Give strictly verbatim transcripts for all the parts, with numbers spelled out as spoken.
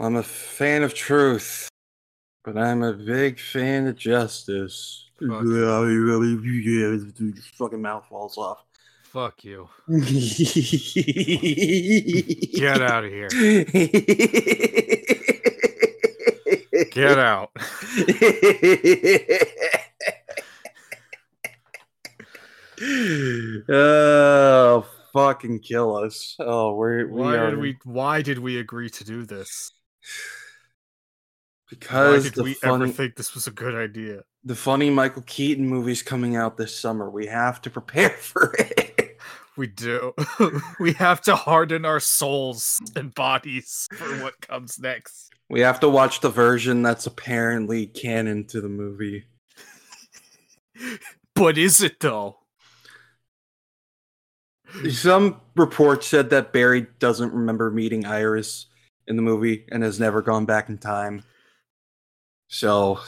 I'm a fan of truth, but I'm a big fan of justice. Fuck. Fucking mouth falls off. Fuck you. Get out of here. Get out. Oh, fucking kill us. Oh, we're, we why are... did we why did we agree to do this? Because why did we funny, ever think this was a good idea? The funny Michael Keaton movie's coming out this summer. We have to prepare for it. We do. We have to harden our souls and bodies for what comes next. We have to watch the version that's apparently canon to the movie. But is it, though? Some reports said that Barry doesn't remember meeting Iris in the movie and has never gone back in time. So...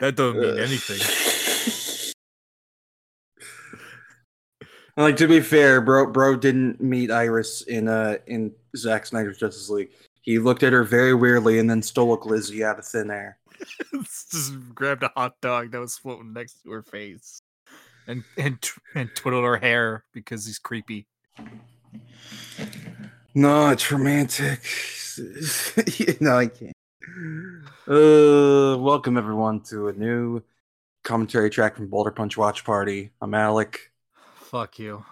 that doesn't mean uh, anything. Like, to be fair, bro, bro didn't meet Iris in uh in Zack Snyder's Justice League. He looked at her very weirdly and then stole a glizzy out of thin air. Just grabbed a hot dog that was floating next to her face, and and and twiddled her hair because he's creepy. No, it's romantic. No, I can't. Uh, welcome everyone to a new commentary track from Boulder Punch Watch Party. I'm Alec. Fuck you.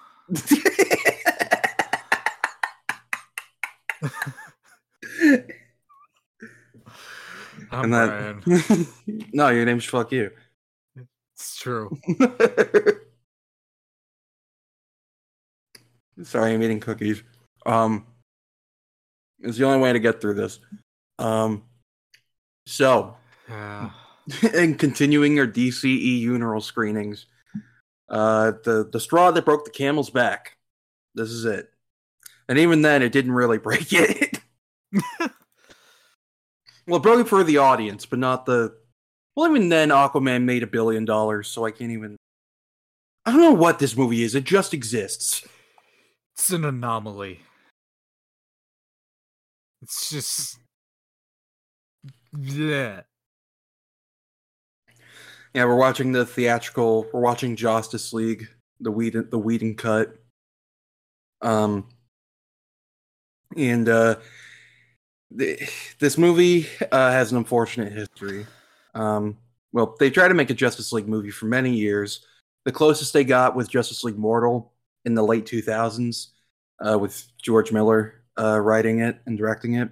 I'm Brian. That... No, your name's Fuck You. It's true. Sorry, I'm eating cookies. Um, it's the only way to get through this. Um. So, yeah. And continuing our D C E U neural screenings, uh, the, the straw that broke the camel's back, this is it. And even then, it didn't really break it. Well, probably for the audience, but not the... Well, even then, Aquaman made a billion dollars, so I can't even... I don't know what this movie is. It just exists. It's an anomaly. It's just... Yeah. Yeah, we're watching the theatrical. We're watching Justice League, the Whedon, the Whedon cut. Um, and uh, th- this movie uh, has an unfortunate history. Um, well, they tried to make a Justice League movie for many years. The closest they got was Justice League Mortal in the late two thousands, uh, with George Miller uh, writing it and directing it.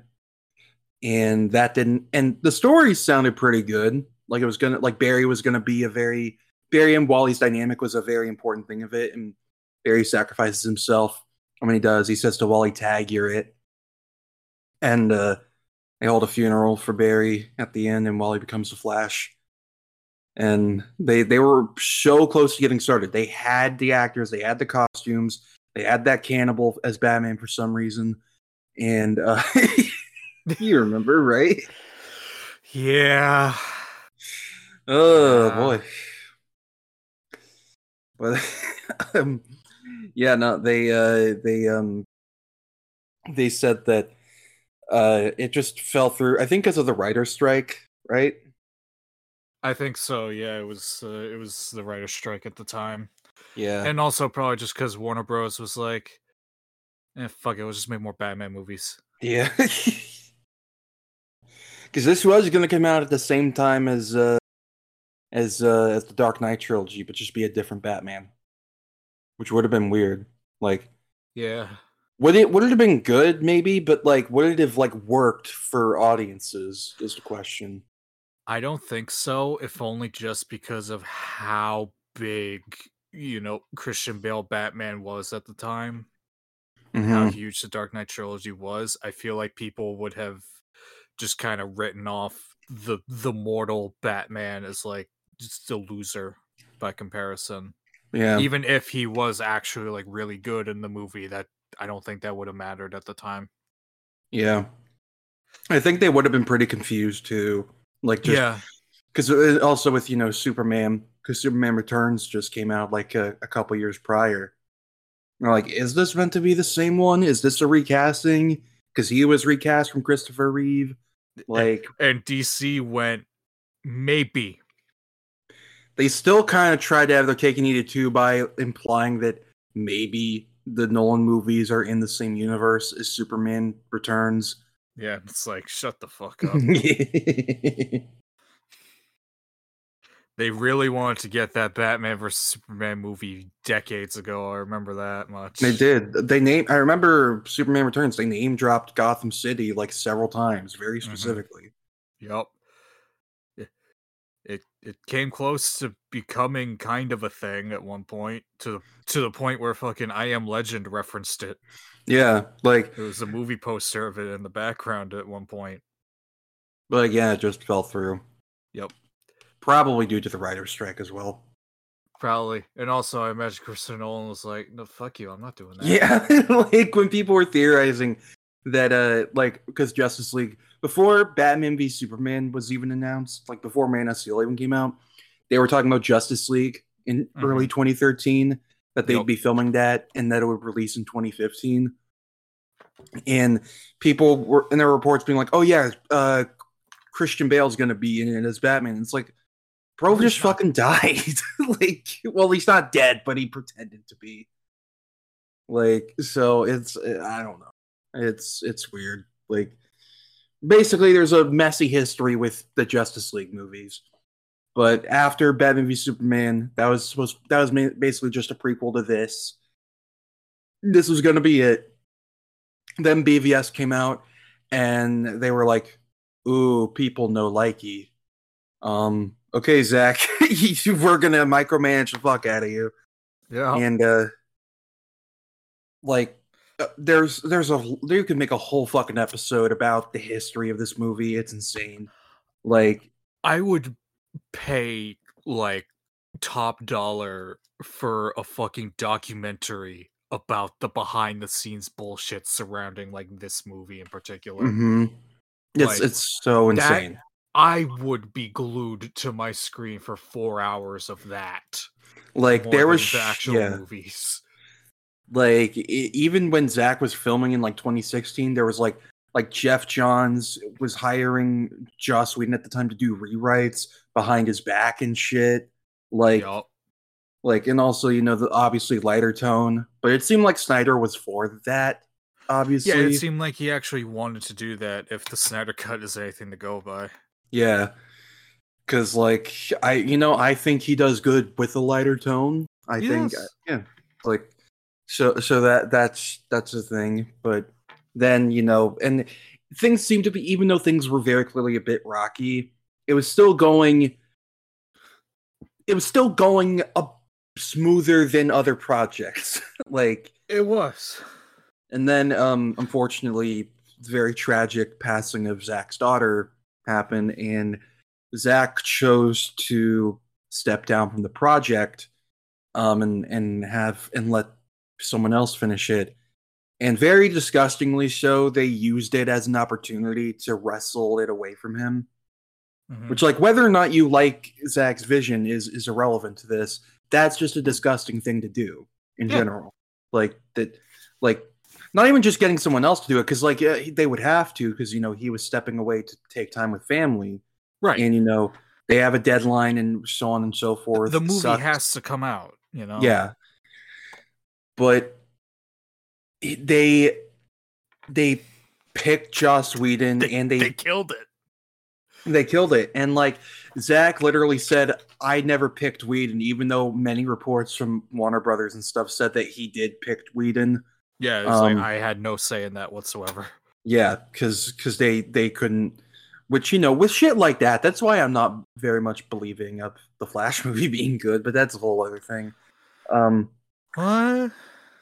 And that didn't, and the story sounded pretty good. Like it was gonna, like Barry was gonna be a very, Barry and Wally's dynamic was a very important thing of it. And Barry sacrifices himself. I mean, he does. He says to Wally, "Tag, you're it." And uh, they hold a funeral for Barry at the end, and Wally becomes the Flash. And they they were so close to getting started. They had the actors, they had the costumes, they had that cannibal as Batman for some reason, and. Uh, You remember, right? Yeah. Oh, uh, boy. But um, yeah, no, they uh, they um, they said that uh, it just fell through. I think because of the writer's strike, right? I think so. Yeah, it was uh, it was the writer's strike at the time. Yeah, and also probably just because Warner Bros was like, eh, "Fuck it, we'll just make more Batman movies." Yeah. Because this was going to come out at the same time as uh, as uh, as the Dark Knight trilogy, but just be a different Batman, which would have been weird. Like, yeah, would it would it have been good maybe? But like, would it have like worked for audiences? Is the question. I don't think so. If only just because of how big, you know, Christian Bale Batman was at the time, mm-hmm. and how huge the Dark Knight trilogy was. I feel like people would have just kind of written off the the mortal Batman as like just a loser by comparison. Yeah. Even if he was actually like really good in the movie, that I don't think that would have mattered at the time. Yeah. I think they would have been pretty confused too. Like just, yeah. Because also with, you know, Superman, because Superman Returns just came out like a, a couple years prior. They're like, is this meant to be the same one? Is this a recasting? because he was recast from Christopher Reeve. Like, and, and D C went maybe. They still kind of tried to have their cake and eat it too by implying that maybe the Nolan movies are in the same universe as Superman Returns. Yeah, it's like, shut the fuck up. They really wanted to get that Batman versus Superman movie decades ago. I remember that much. They did. They named. I remember Superman Returns. They name dropped Gotham City like several times, very specifically. Mm-hmm. Yep. It, it it came close to becoming kind of a thing at one point, to the to the point where fucking I Am Legend referenced it. Yeah, like it was a movie poster of it in the background at one point. But yeah, it just fell through. Yep. Probably due to the writer's strike as well. Probably. And also, I imagine Christopher Nolan was like, no, fuck you, I'm not doing that. Yeah, like when people were theorizing that, uh, like, because Justice League, before Batman v Superman was even announced, like before Man of Steel even came out, they were talking about Justice League in mm-hmm. early twenty thirteen, that they'd yep. be filming that and that it would release in twenty fifteen. And people were, and there were reports being like, oh yeah, uh, Christian Bale's going to be in it as Batman. And it's like, bro just fucking died. Like, well, he's not dead, but he pretended to be. Like, so it's, I don't know. It's, it's weird. Like, basically, there's a messy history with the Justice League movies. But after Batman v Superman, that was supposed, that was basically just a prequel to this. This was going to be it. Then B V S came out, and they were like, ooh, people no likey. Um, Okay, Zach, we're going to micromanage the fuck out of you. Yeah. And, uh, like, uh, there's, there's a, you could make a whole fucking episode about the history of this movie. It's insane. Like, I would pay, like, top dollar for a fucking documentary about the behind the scenes bullshit surrounding, like, this movie in particular. Mm-hmm. Like, it's, it's so insane. That, I would be glued to my screen for four hours of that. Like, there was the actual yeah. movies. Like, it, even when Zack was filming in like twenty sixteen, there was like, like Jeff Johns was hiring Joss Whedon at the time to do rewrites behind his back and shit. Like, yep. like, and also, you know, the obviously lighter tone, but it seemed like Snyder was for that. Obviously, yeah, it seemed like he actually wanted to do that. If the Snyder Cut is anything to go by. Yeah, because, like, I, you know, I think he does good with a lighter tone. I yes. think, yeah, like, so, so that, that's, that's the thing. But then, you know, and things seem to be, even though things were very clearly a bit rocky, it was still going, it was still going up smoother than other projects. Like, it was. And then, um, unfortunately, the very tragic passing of Zack's daughter happen, and Zack chose to step down from the project, um, and and have and let someone else finish it. And very disgustingly so, they used it as an opportunity to wrestle it away from him. Mm-hmm. Which, like, whether or not you like Zack's vision is is irrelevant to this. That's just a disgusting thing to do in yeah. general. Like that, like. Not even just getting someone else to do it, because, like, they would have to, because, you know, he was stepping away to take time with family. Right. And, you know, they have a deadline and so on and so forth. The movie Sucks. has to come out, you know? Yeah. But they they picked Joss Whedon, they, and they... They killed it. They killed it. And, like, Zack literally said, I never picked Whedon, even though many reports from Warner Brothers and stuff said that he did pick Whedon. Yeah, it's um, like I had no say in that whatsoever. Yeah, because because they, they couldn't, which, you know, with shit like that, that's why I'm not very much believing of the Flash movie being good, but that's a whole other thing. Um, what?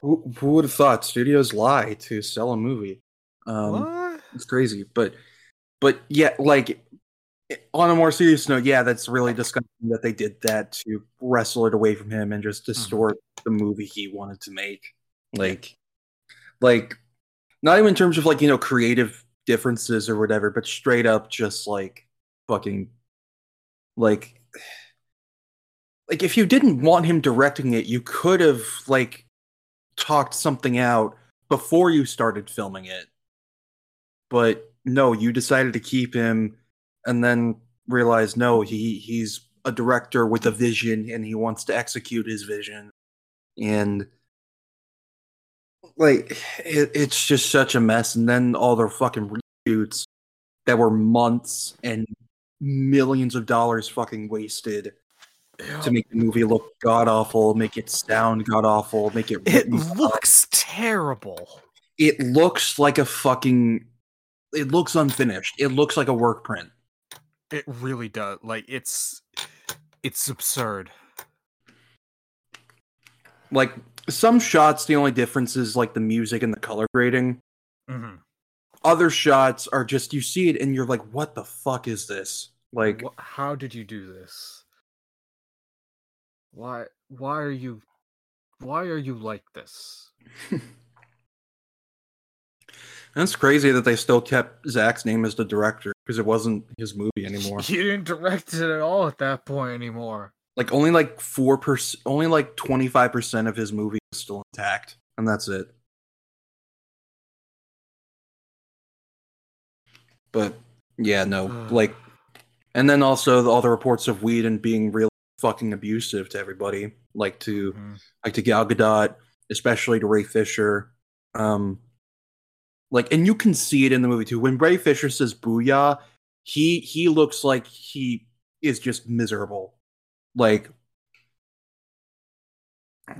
Who, who would have thought studios lie to sell a movie? Um, what? It's crazy, but but yeah, like, on a more serious note, yeah, that's really disgusting that they did that to wrestle it away from him and just distort mm-hmm. the movie he wanted to make, like. Like, not even in terms of, like, you know, creative differences or whatever, but straight up just, like, fucking, like, like, if you didn't want him directing it, you could have, like, talked something out before you started filming it. But no, you decided to keep him and then realized, no, he he's a director with a vision and he wants to execute his vision. And like, it, it's just such a mess. And then all their fucking reshoots that were months and millions of dollars fucking wasted yeah. to make the movie look god-awful, make it sound god-awful, make it... It looks up. terrible. It looks like a fucking... It looks unfinished. It looks like a work print. It really does. Like, it's... It's absurd. Like, some shots, the only difference is, like, the music and the color grading. Mm-hmm. Other shots are just, you see it and you're like, what the fuck is this? Like, how did you do this? Why, why are you, why are you like this? That's crazy that they still kept Zack's name as the director, because it wasn't his movie anymore. He didn't direct it at all at that point anymore. Like, only like four percent, only like twenty-five percent of his movie is still intact, and that's it. But yeah, no, like, and then also the, all the reports of Whedon being really fucking abusive to everybody, like to mm-hmm. like to Gal Gadot, especially to Ray Fisher, um, like, and you can see it in the movie too. When Ray Fisher says "booyah," he he looks like he is just miserable, like,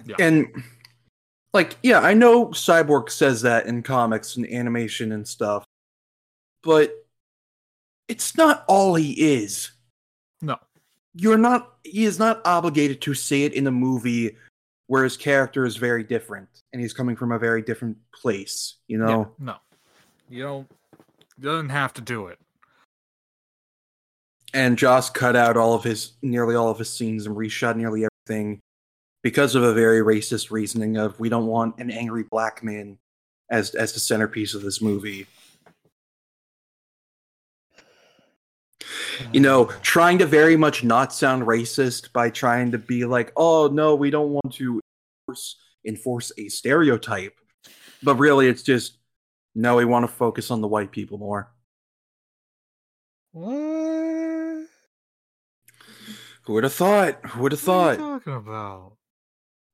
yeah. and like yeah, I know Cyborg says that in comics and animation and stuff, but it's not all he is. No. You're not, he is not obligated to say it in a movie where his character is very different and he's coming from a very different place, you know? Yeah, no. You don't, you don't have to do it. And Joss cut out all of his, nearly all of his scenes and reshot nearly everything because of a very racist reasoning of, we don't want an angry black man as as the centerpiece of this movie. You know, trying to very much not sound racist by trying to be like, oh, no, we don't want to enforce, enforce a stereotype. But really, it's just, no, we want to focus on the white people more. What? Who would have thought? Who would have thought? What are you talking about?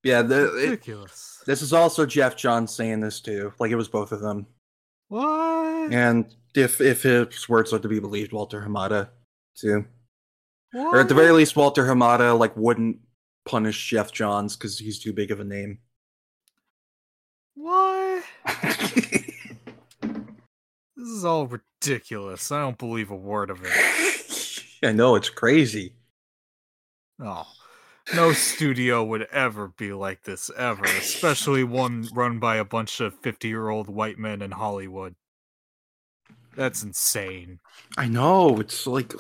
Yeah, the, ridiculous. It, this is also Jeff Johns saying this, too. Like, it was both of them. What? And if if his words are to be believed, Walter Hamada, too. What? Or at the very least, Walter Hamada, like, wouldn't punish Jeff Johns because he's too big of a name. What? This is all ridiculous. I don't believe a word of it. I know, it's crazy. Oh, no studio would ever be like this, ever. Especially one run by a bunch of fifty-year-old white men in Hollywood. That's insane. I know, it's like...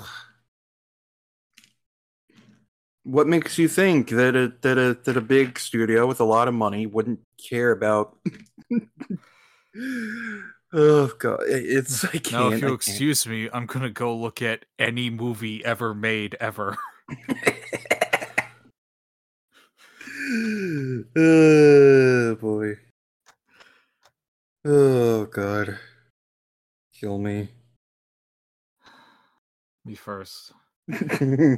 What makes you think that a, that a, that a big studio with a lot of money wouldn't care about... Oh, God, it's... I can't, now, if you'll excuse me, I'm gonna go look at any movie ever made, ever. Oh boy. Oh God. Kill me. Me first. uh yeah,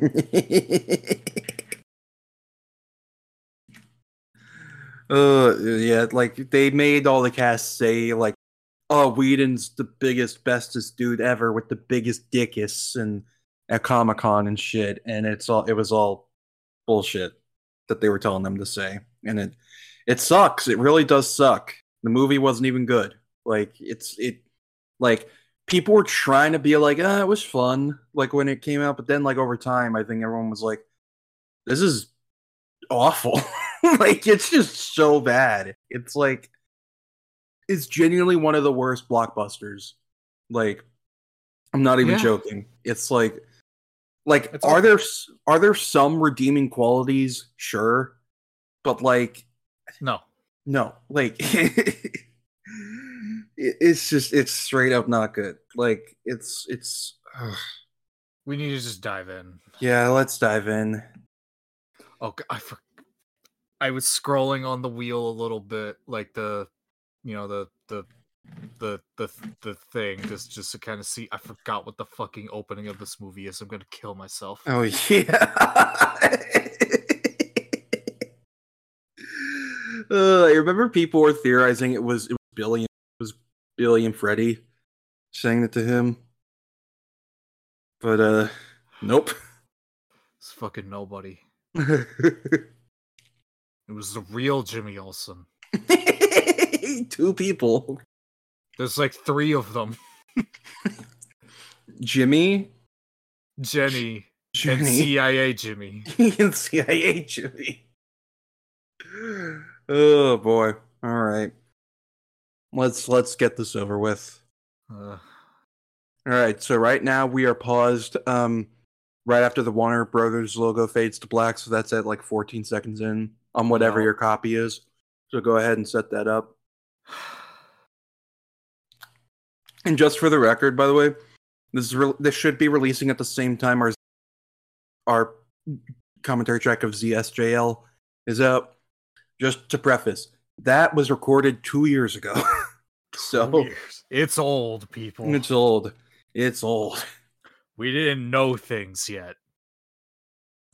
like they made all the cast say like, oh, Whedon's the biggest, bestest dude ever with the biggest dickus and at Comic-Con and shit, and it's all it was all bullshit that they were telling them to say, and it it sucks. It really does suck. The movie wasn't even good. Like, it's it like people were trying to be like, ah, it was fun, like when it came out, but then like over time, I think everyone was like, this is awful. Like, it's just so bad. It's like, it's genuinely one of the worst blockbusters. Like, I'm not even yeah. joking. It's like Like, it's are like, there are there some redeeming qualities? Sure, but like, no, no, like, it's just it's straight up not good. Like, it's it's. Ugh. We need to just dive in. Yeah, let's dive in. Oh, I for- I was scrolling on the wheel a little bit, like the, you know, the the the the the thing just just to kind of see. I forgot what the fucking opening of this movie is. I'm gonna kill myself. Oh yeah. uh, I remember people were theorizing it was it was Billy it was Billy and Freddie saying it to him, but uh, nope. It's fucking nobody. It was the real Jimmy Olsen. Two people. There's like three of them. Jimmy, Jenny, Jenny, and C I A Jimmy. And C I A Jimmy. Oh boy! All right, let's let's get this over with. Uh, All right. So right now we are paused. Um, right after the Warner Brothers logo fades to black, so that's at like fourteen seconds in on whatever wow. your copy is. So go ahead and set that up. And just for the record, by the way, this is re- this should be releasing at the same time our our commentary track of Z S J L is out. Just to preface, that was recorded two years ago. so two years. It's old, people. It's old. It's old. We didn't know things yet.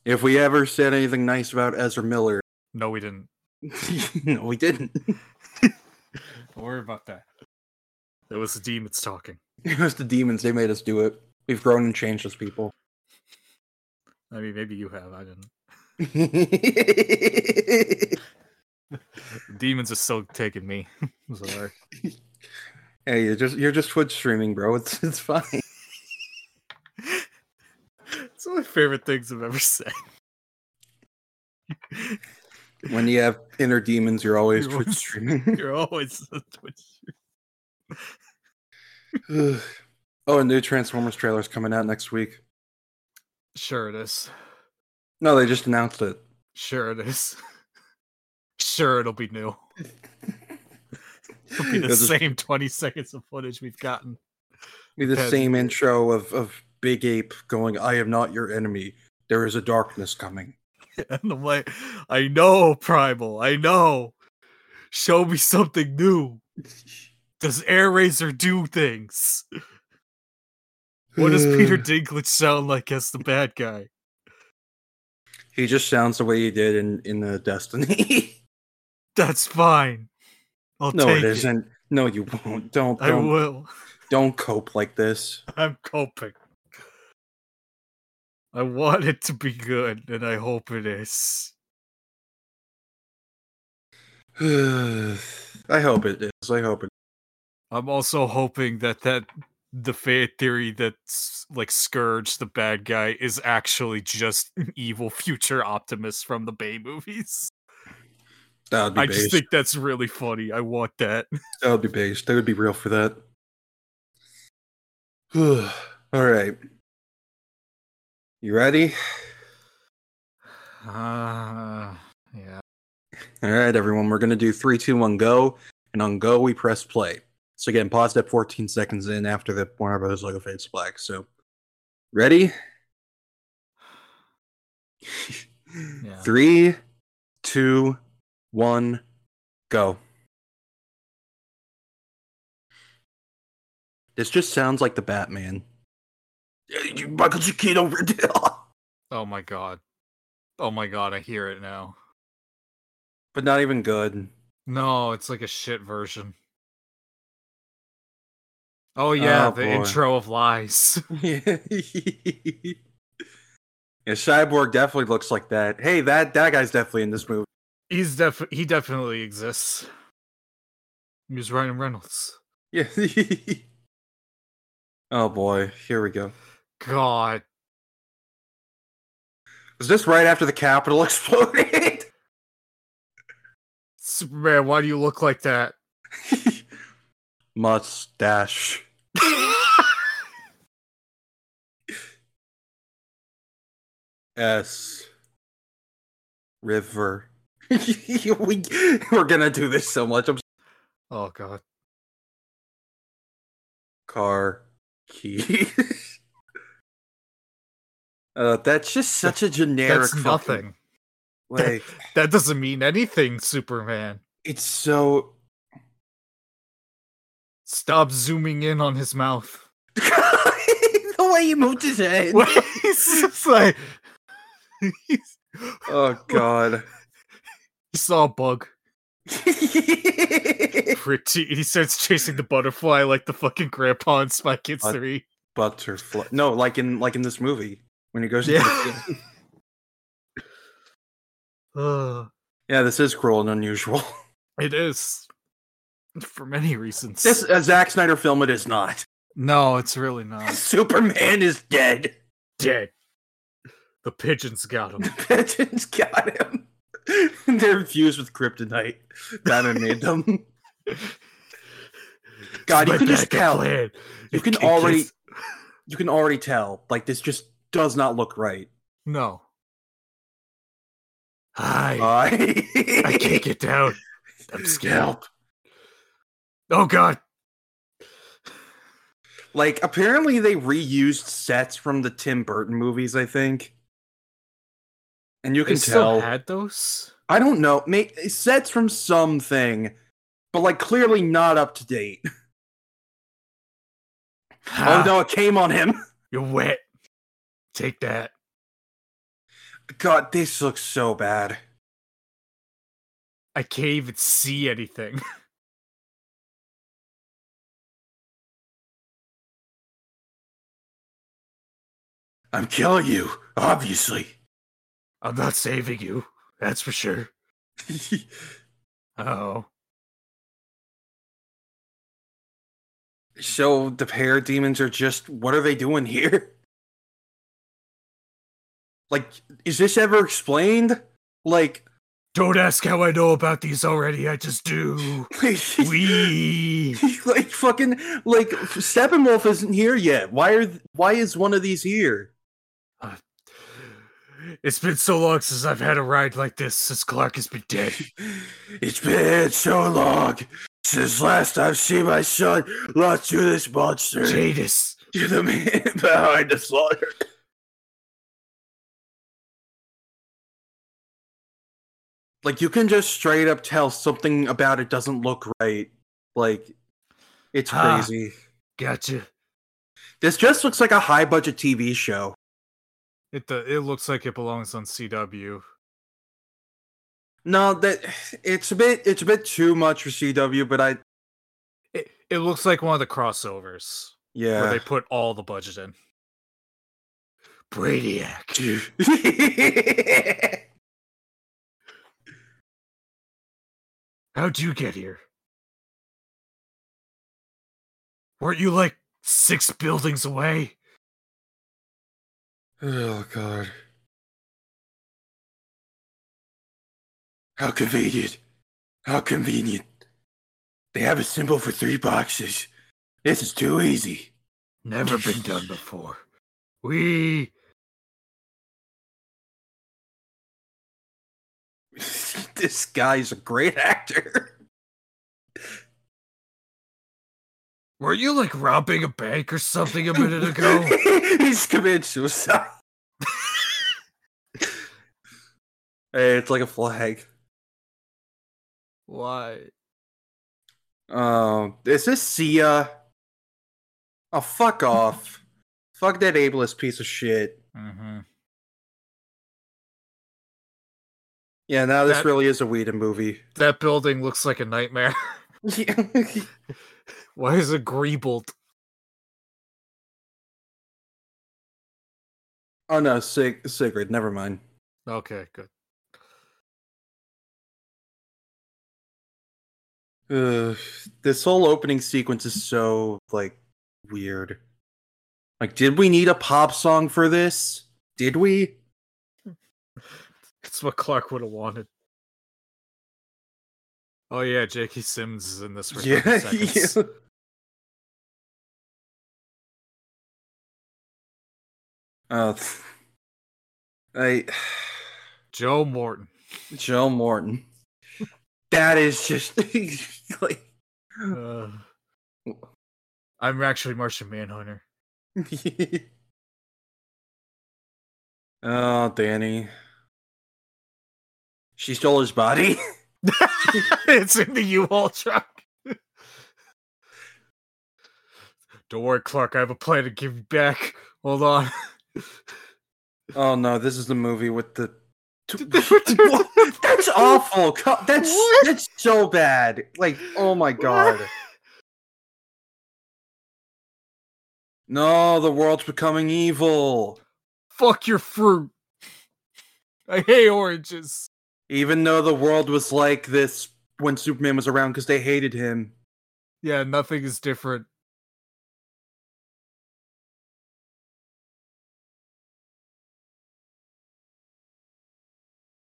If we ever said anything nice about Ezra Miller, no, we didn't. no, we didn't. Don't worry about that. It was the demons talking. It was the demons. They made us do it. We've grown and changed as people. I mean, maybe you have. I didn't. Demons are still taking me. I'm sorry. Hey, you're just you're just Twitch streaming, bro. It's it's fine. It's one of my favorite things I've ever said. When you have inner demons, you're always you're Twitch always, streaming. You're always a Twitch streamer. oh, a new Transformers trailer is coming out next week. Sure it is. No, they just announced it. Sure it is. Sure it'll be new. It'll be the it'll same just... twenty seconds of footage we've gotten. It'll be the and... same intro of, of Big Ape going, "I am not your enemy. There is a darkness coming." And I'm like, I know, Primal. I know. Show me something new. Does Air Razor do things? What does Peter Dinklage sound like as the bad guy? He just sounds the way he did in, in the Destiny. That's fine. I'll no, take it. No, it isn't. No, you won't. Don't, don't. I will. Don't cope like this. I'm coping. I want it to be good, and I hope it is. I hope it is. I hope it is. I'm also hoping that, that the fan theory that like Scourge, the bad guy, is actually just an evil future optimist from the Bay movies. That would be I based. Just think that's really funny. I want that. That would be based. That would be real for that. All right. You ready? Uh, yeah. All right, everyone. We're going to do three, two, one, go. And on go, we press play. So again, paused at fourteen seconds in after the Warner Brothers logo fades to black. So, ready? Yeah. Three, two, one, go. This just sounds like the Batman. Michael Keaton. Oh my god! Oh my god! I hear it now. But not even good. No, it's like a shit version. Oh yeah, oh, the boy. Intro of Lies. Yeah, Cyborg definitely looks like that. Hey, that, that guy's definitely in this movie. He's def he definitely exists. He was Ryan Reynolds. Yeah. Oh boy, here we go. God. Was this right after the Capitol exploded? Superman, why do you look like that? Mustache. S. River. we, we're gonna do this so much. I'm... Oh, God. Car. Key. uh, that's just such that's, a generic that's nothing. Fucking... Like, that doesn't mean anything, Superman. It's so... Stop zooming in on his mouth. The way he moved his head. He's just like... He's, oh, God. He saw a bug. Pretty. He starts chasing the butterfly like the fucking grandpa in Spy Kids a three. Butterfly. No, like in like in this movie. When he goes into yeah. the Uh, yeah, this is cruel and unusual. It is. For many reasons. This a Zack Snyder film, it is not. No, it's really not. Superman is dead. Dead. The pigeons got him. The pigeons got him. They're infused with kryptonite. Batman made them. God, you can just tell. You it can already just... You can already tell. Like, this just does not look right. No. Hi. Hi. I can't get down. I'm scared. Help. Oh, God. Like, apparently they reused sets from the Tim Burton movies, I think. And you can they tell. They still had those? I don't know. May- sets from something. But, like, clearly not up to date. Ha. Oh, no, it came on him. You're wet. Take that. God, this looks so bad. I can't even see anything. I'm killing you, obviously. I'm not saving you, that's for sure. Oh. So the parademons are just, what are they doing here? Like, is this ever explained? Like, don't ask how I know about these already. I just do. Wee. Like fucking like Steppenwolf isn't here yet. Why are why is one of these here? Uh, it's been so long since I've had a ride like this since Clark has been dead. It's been so long since last I've seen my son lost to this monster. Jadis, you're the man behind the slaughter. Like, you can just straight up tell something about it doesn't look right. Like, it's ah, crazy. Gotcha. This just looks like a high-budget T V show. It uh, it looks like it belongs on C W. No, that it's a bit it's a bit too much for C W, but I. It it looks like one of the crossovers. Yeah, where they put all the budget in. Brainiac. How'd you get here? Weren't you like six buildings away? Oh, God. How convenient. How convenient. They have a symbol for three boxes. This is too easy. Never been done before. We... This guy's a great actor. Were you like robbing a bank or something a minute ago? He's committed suicide. Hey, it's like a flag. Why? Um, uh, is this Sia? Oh, fuck off. Fuck that ableist piece of shit. Mm-hmm. Yeah, now this that, really is a Whedon movie. That building looks like a nightmare. Why is it greebled? Oh no, Sig- Sigrid, never mind. Okay, good. Uh, this whole opening sequence is so, like, weird. Like, did we need a pop song for this? Did we? It's what Clark would have wanted. Oh yeah, J K. Simmons is in this for yeah, thirty seconds. Yeah. Uh, I... Joe Morton. Joe Morton. That is just... like... Uh, I'm actually Martian Manhunter. Oh, Danny... She stole his body? It's in the U-Haul truck. Don't worry, Clark, I have a plan to give you back. Hold on. Oh, no, this is the movie with the... That's awful. That's, that's so bad. Like, oh, my God. What? No, the world's becoming evil. Fuck your fruit. I hate oranges. Even though the world was like this when Superman was around because they hated him. Yeah, nothing is different.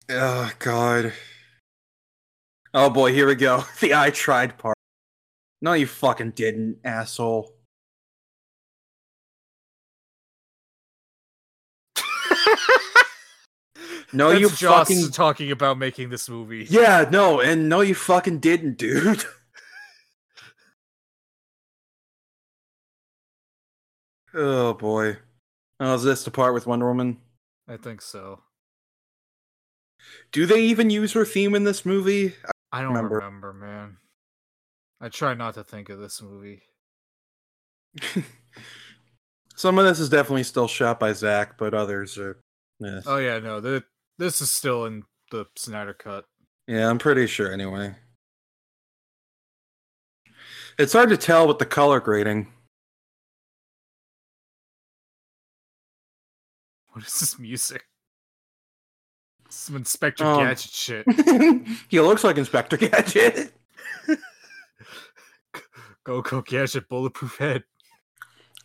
Oh, God. Oh, boy, here we go. The I tried part. No, you fucking didn't, asshole. No, that's you Joss fucking talking about making this movie. Yeah, no, and no, you fucking didn't, dude. Oh, boy. Oh, is this the part with Wonder Woman? I think so. Do they even use her theme in this movie? I, I don't remember. remember, man. I try not to think of this movie. Some of this is definitely still shot by Zack, but others are... Eh. Oh, yeah, no, the, this is still in the Snyder Cut. Yeah, I'm pretty sure, anyway. It's hard to tell with the color grading. What is this music? Some Inspector um. Gadget shit. He looks like Inspector Gadget. Go, go, Gadget, bulletproof head.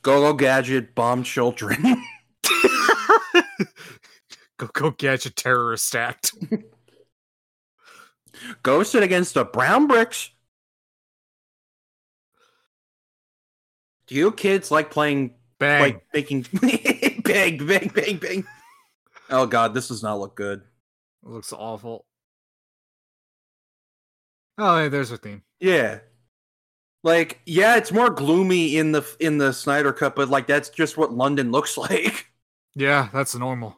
Go, go, Gadget, bomb children. Go, go, Gadget, terrorist act. Go sit against the brown bricks. Do you kids like playing... Bang. Like making... Bang, bang, bang, bang. Oh, God, this does not look good. It looks awful. Oh, hey, there's a theme. Yeah. Like, yeah, it's more gloomy in the in the Snyder Cut, but, like, that's just what London looks like. Yeah, that's normal.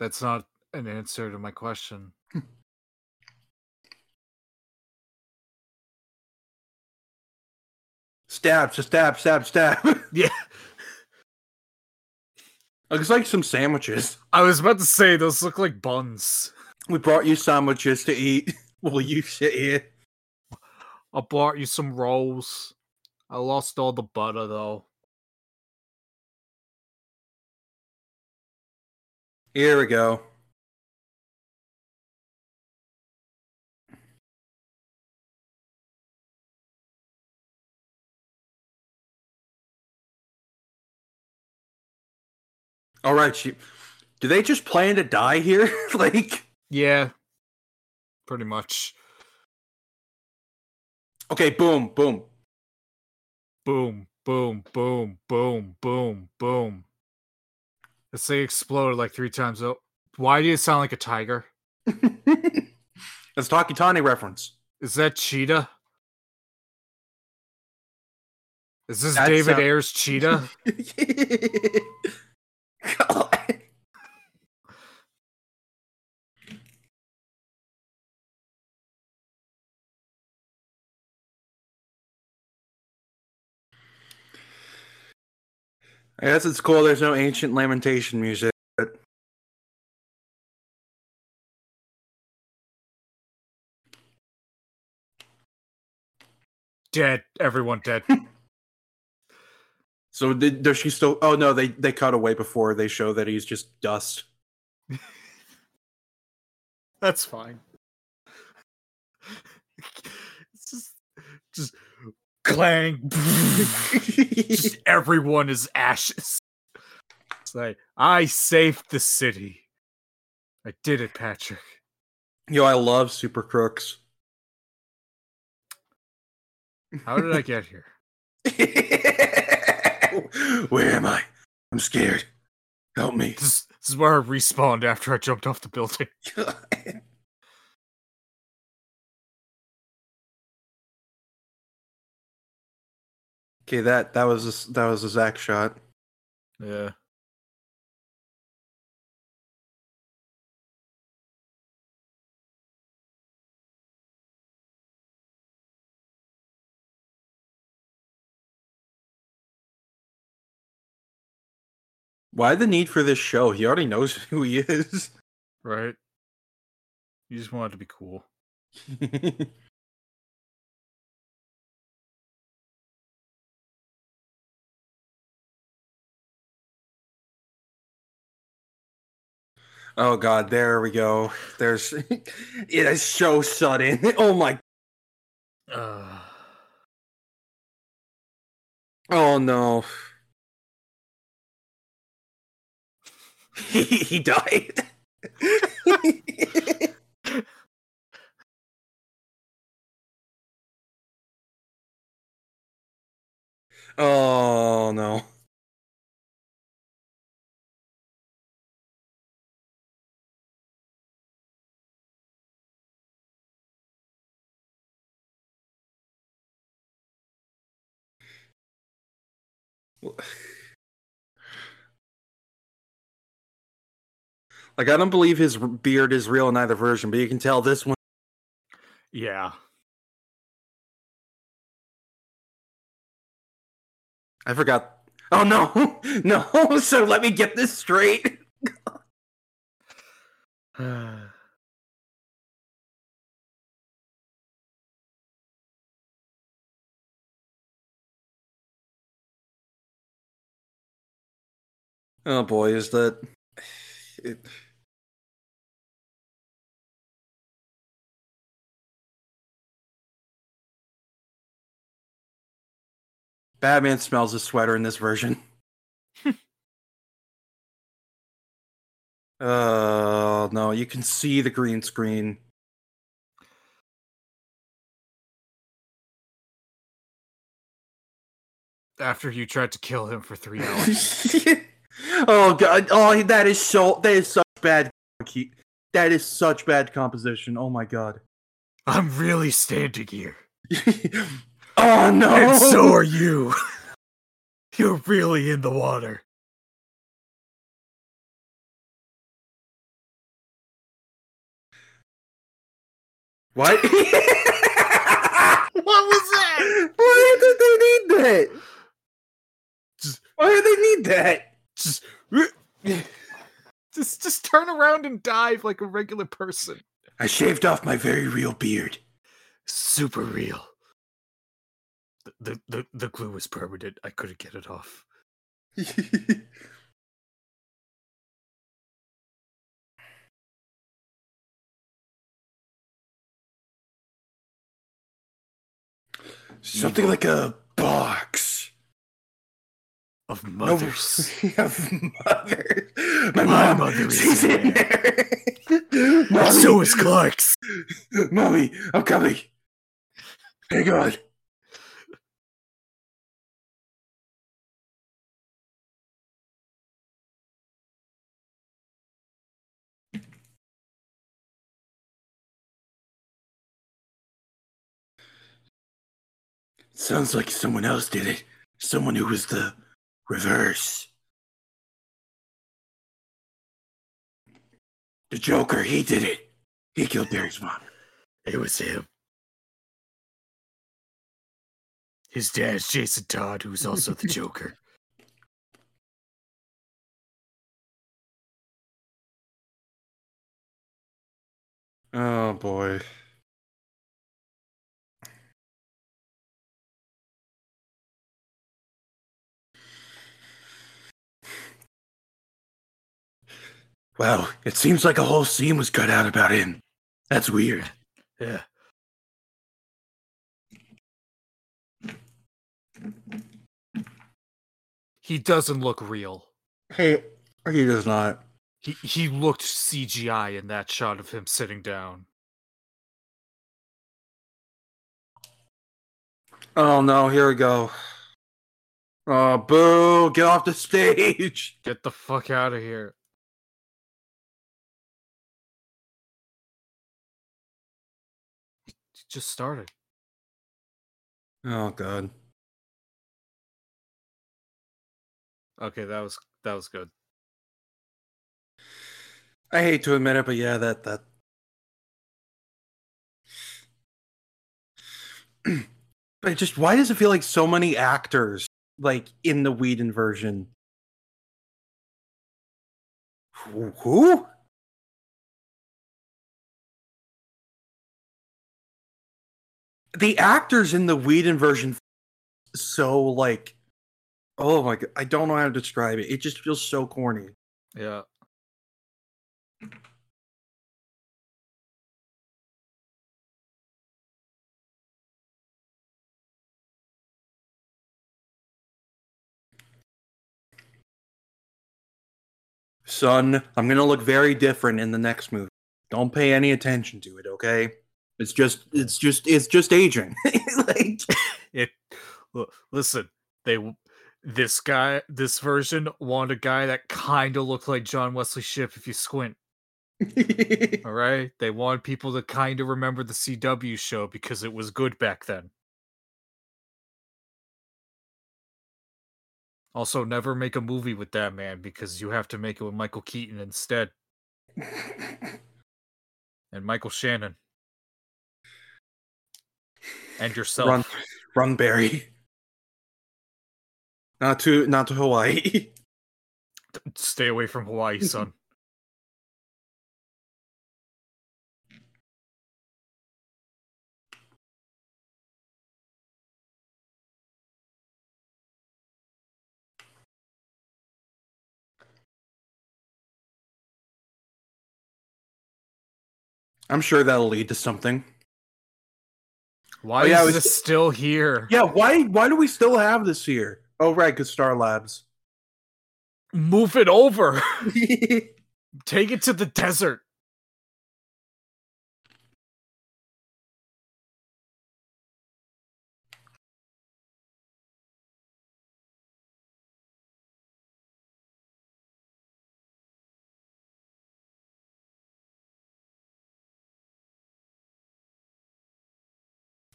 That's not an answer to my question. Stab, stab, stab, stab. Yeah. Looks like some sandwiches. I was about to say, those look like buns. We brought you sandwiches to eat. Will you sit here? I brought you some rolls. I lost all the butter, though. Here we go. All right, she... do they just plan to die here? Like, yeah, pretty much. Okay, boom, boom, boom, boom, boom, boom, boom, boom. Let's say explode like three times. Oh, why do you sound like a tiger? That's Takitani reference. Is that Cheetah? Is this That's David a- Ayer's Cheetah? I guess it's cool there's no ancient lamentation music. But... Dead. Everyone dead. So did, does she still... Oh, no, they, they cut away before they show that he's just dust. That's fine. It's just... just... Clang. Just everyone is ashes. It's like, I saved the city. I did it, Patrick. Yo, I love Super Crooks. How did I get here? Where am I? I'm scared. Help me. This, this is where I respawned after I jumped off the building. Okay, that that was a, that was a Zack shot. Yeah. Why the need for this show? He already knows who he is. Right. You just wanted to be cool. Oh God, there we go. There's it is so sudden. Oh my. Uh... Oh no. He, he died. Oh no. Like, I don't believe his beard is real in either version, but you can tell this one. Yeah. I forgot. Oh, no. No. So let me get this straight. Oh, boy, is that... It... Batman smells a sweater in this version. Oh, uh, no, you can see the green screen. After you tried to kill him for three hours. Oh God! Oh, that is so. That is such bad. That is such bad composition. Oh my God! I'm really standing here. Oh no! And so are you. You're really in the water. What? What was that? Why did they need that? Just, Why did they need that? Just, just, just turn around and dive like a regular person. I shaved off my very real beard. Super real. The the, the, the glue was permanent. I couldn't get it off. Something like a box. Of mothers. No, of mothers. My, My mom, mother is she's in there. there. Mommy, so is Clark's. Mommy, I'm coming. Hey, God. Sounds like someone else did it. Someone who was the... Reverse. The Joker, he did it. He killed Barry's mom. It was him. His dad's Jason Todd, who's also the Joker. Oh, boy. Wow, it seems like a whole scene was cut out about him. That's weird. Yeah. He doesn't look real. Hey, he does not. He he looked C G I in that shot of him sitting down. Oh no, here we go. Oh, boo, get off the stage. Get the fuck out of here. Just started. Oh God. Okay, that was that was good. I hate to admit it, but yeah, that that. But just why does it feel like so many actors like in the Whedon version? Who? The actors in the Whedon version, so like, oh my god, I don't know how to describe it. It just feels so corny. Yeah. Son, I'm going to look very different in the next movie. Don't pay any attention to it, okay? It's just it's just it's just aging. Like it, look, listen, they this guy this version wanted a guy that kind of looked like John Wesley Shipp if you squint. All right? They wanted people to kind of remember the C W show because it was good back then. Also, never make a movie with that man because you have to make it with Michael Keaton instead. And Michael Shannon. And yourself. Run, run Barry. Not to, not to Hawaii. Stay away from Hawaii, son. I'm sure that'll lead to something. Why oh, yeah, is this still here? Yeah, why why do we still have this here? Oh, right, because Star Labs. Move it over. Take it to the desert.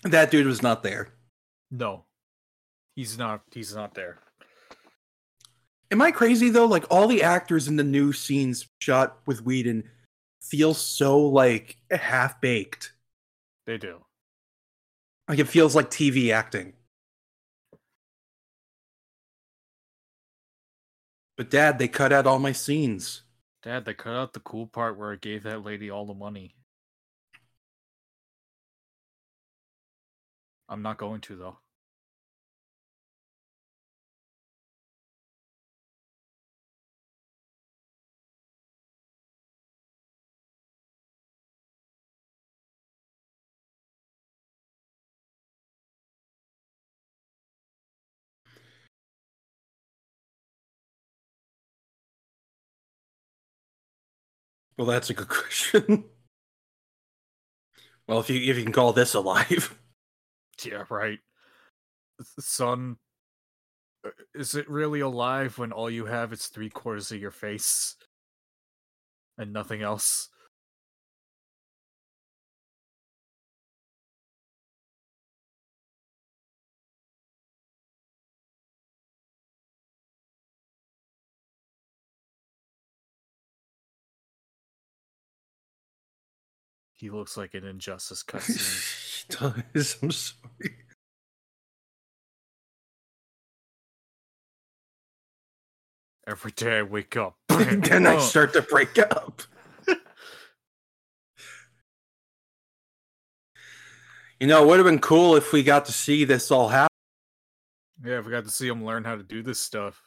That dude was not there. No. He's not he's not there. Am I crazy though? Like all the actors in the new scenes shot with Whedon feel so like half baked. They do. Like it feels like T V acting. But Dad, they cut out all my scenes. Dad, they cut out the cool part where I gave that lady all the money. I'm not going to, though. Well, that's a good question. Well, if you if you can call this alive. Yeah, right. Son, is it really alive when all you have is three quarters of your face and nothing else? He looks like an Injustice cutscene. Does. I'm sorry. Every day I wake up, and then I start to break up. You know, it would have been cool if we got to see this all happen. Yeah, if we got to see him learn how to do this stuff.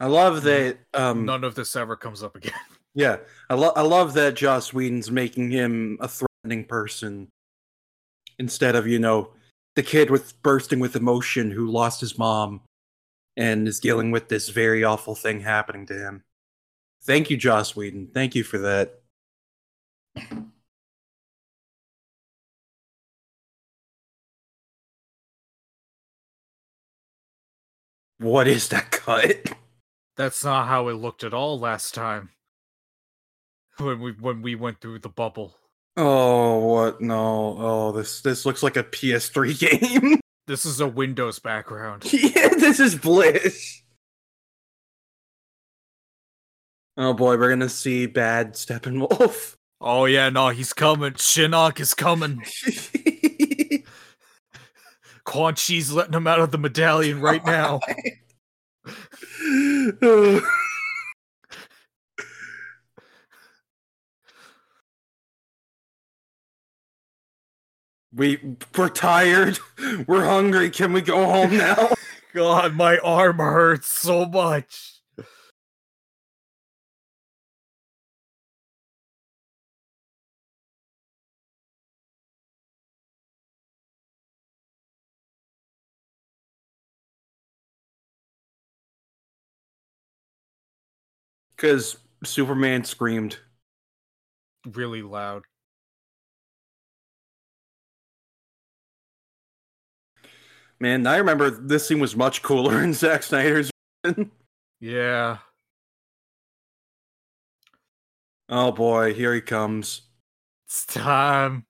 I love that. Um, None of this ever comes up again. Yeah, I, lo- I love that Joss Whedon's making him a threatening person instead of, you know, the kid with bursting with emotion who lost his mom and is dealing with this very awful thing happening to him. Thank you, Joss Whedon. Thank you for that. What is that cut? That's not how it looked at all last time. When we when we went through the bubble. Oh, what? No. Oh, this this looks like a P S three game. This is a Windows background. Yeah, this is Bliss. Oh boy, we're gonna see bad Steppenwolf. Oh yeah, no, he's coming. Shinnok is coming. Quan Chi's letting him out of the medallion right now. We, we're tired. We're hungry. Can we go home now? God, my arm hurts so much. Because Superman screamed. Really loud. Man, I remember this scene was much cooler in Zack Snyder's. Yeah. Oh boy, here he comes. It's time.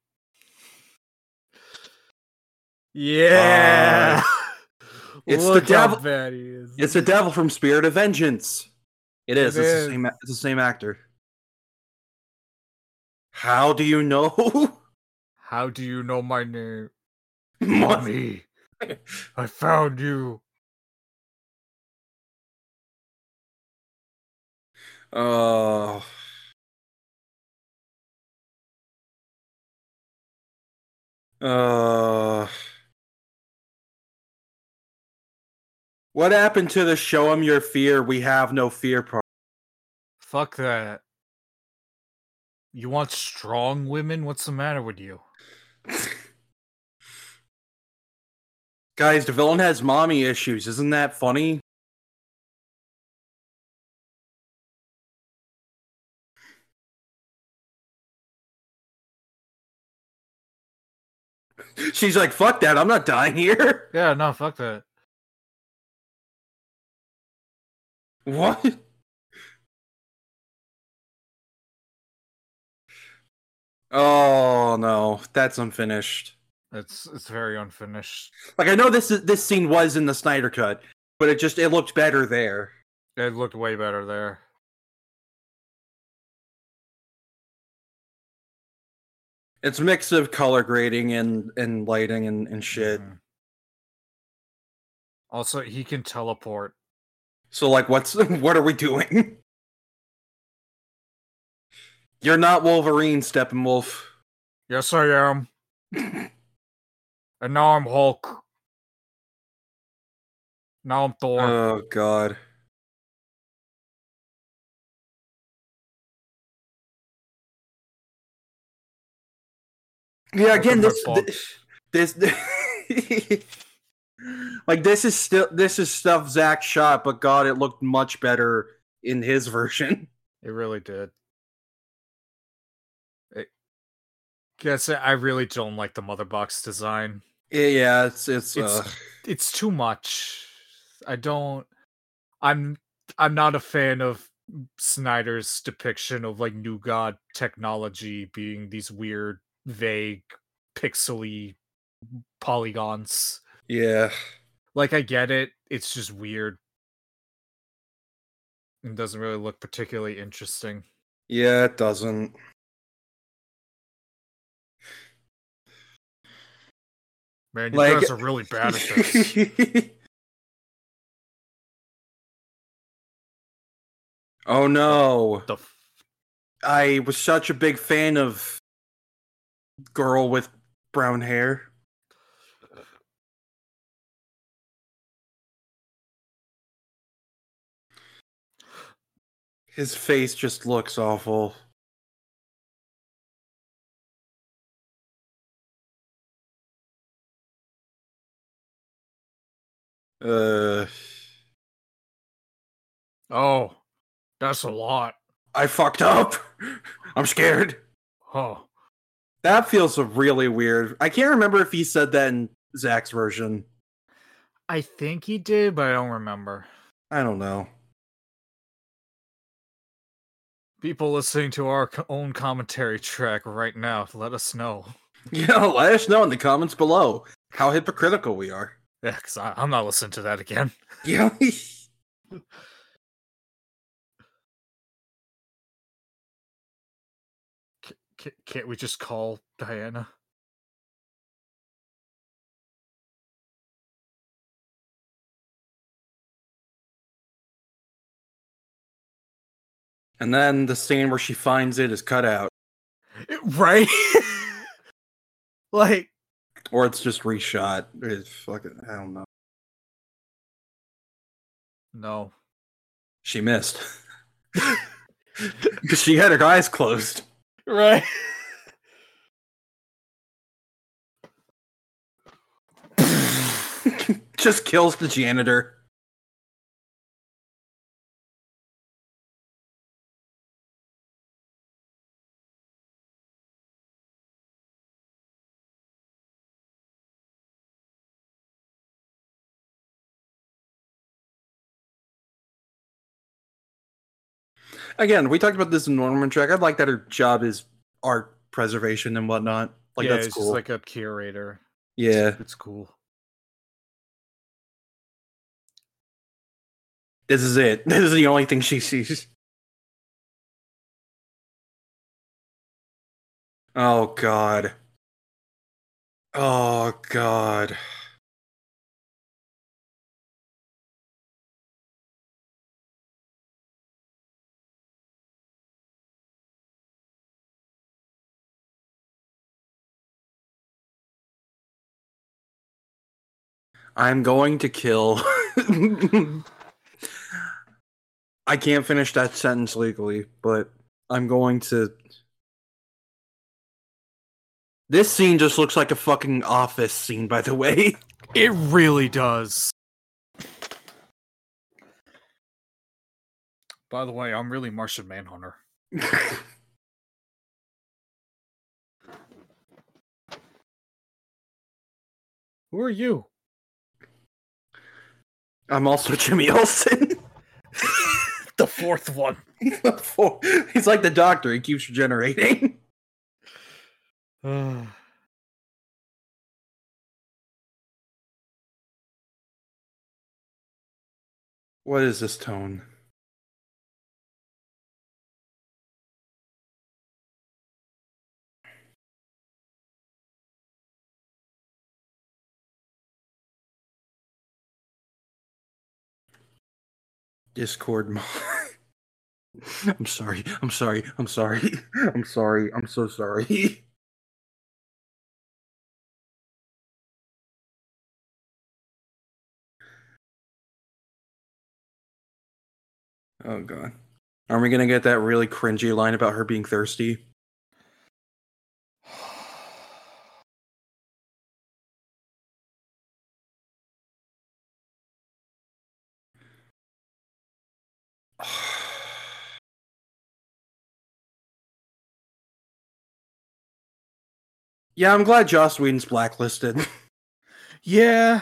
Yeah. Uh, it's Look the devil. How bad he is. It's the devil from Spirit of Vengeance. It is. It it's, is. The same, it's the same actor. How do you know? How do you know my name? Mommy. I found you. Oh. Uh. What happened to the show 'em your fear, we have no fear part? Fuck that. You want strong women? What's the matter with you? Guys, the villain has mommy issues. Isn't that funny? She's like, fuck that. I'm not dying here. Yeah, no, fuck that. What? Oh, no. That's unfinished. It's it's very unfinished. Like I know this is, this scene was in the Snyder Cut, but it just it looked better there. It looked way better there. It's a mix of color grading and, and lighting and, and shit. Mm-hmm. Also, he can teleport. So like what's what are we doing? You're not Wolverine, Steppenwolf. Yes, I am. And now I'm Hulk. Now I'm Thor. Oh, God. Yeah, again, this, this, this like, this is still, this is stuff Zach shot, but God, it looked much better in his version. It really did. Guess I really don't like the mother box design. Yeah, it's it's it's, uh... it's too much. I don't. I'm I'm not a fan of Snyder's depiction of like New God technology being these weird, vague, pixely polygons. Yeah, like I get it. It's just weird. It doesn't really look particularly interesting. Yeah, it doesn't. Man, you like, guys are really bad at this. Oh no. The f- I was such a big fan of girl with brown hair. His face just looks awful. Uh oh, that's a lot. I fucked up. I'm scared. Oh, that feels really weird. I can't remember if he said that in Zach's version. I think he did, but I don't remember. I don't know. people listening to our own commentary track right now, let us know. Yeah, let us know in the comments below how hypocritical we are. Yeah, because I'm not listening to that again. Yeah. C- can't we just call Diana? And then the scene where she finds it is cut out. Right? Like... Or it's just reshot. It's fucking... I don't know. No. She missed. Because she had her eyes closed. Right. Just kills the janitor. Again, we talked about this in Norman track. I like that her job is art preservation and whatnot. Like, yeah, that's it's cool. Just like a curator. Yeah. It's, it's cool. This is it. This is the only thing she sees. Oh, God. Oh, God. I'm going to kill. I can't finish that sentence legally, but I'm going to. This scene just looks like a fucking Office scene, by the way. It really does. By the way, I'm really Martian Manhunter. Who are you? I'm also Jimmy Olsen. The fourth one. the four. He's like the doctor. He keeps regenerating. Uh. What is this tone? Discord mod. I'm sorry. I'm sorry. I'm sorry. I'm sorry. I'm so sorry. Oh, God. Are we going to get that really cringy line about her being thirsty? Yeah, I'm glad Joss Whedon's blacklisted. Yeah.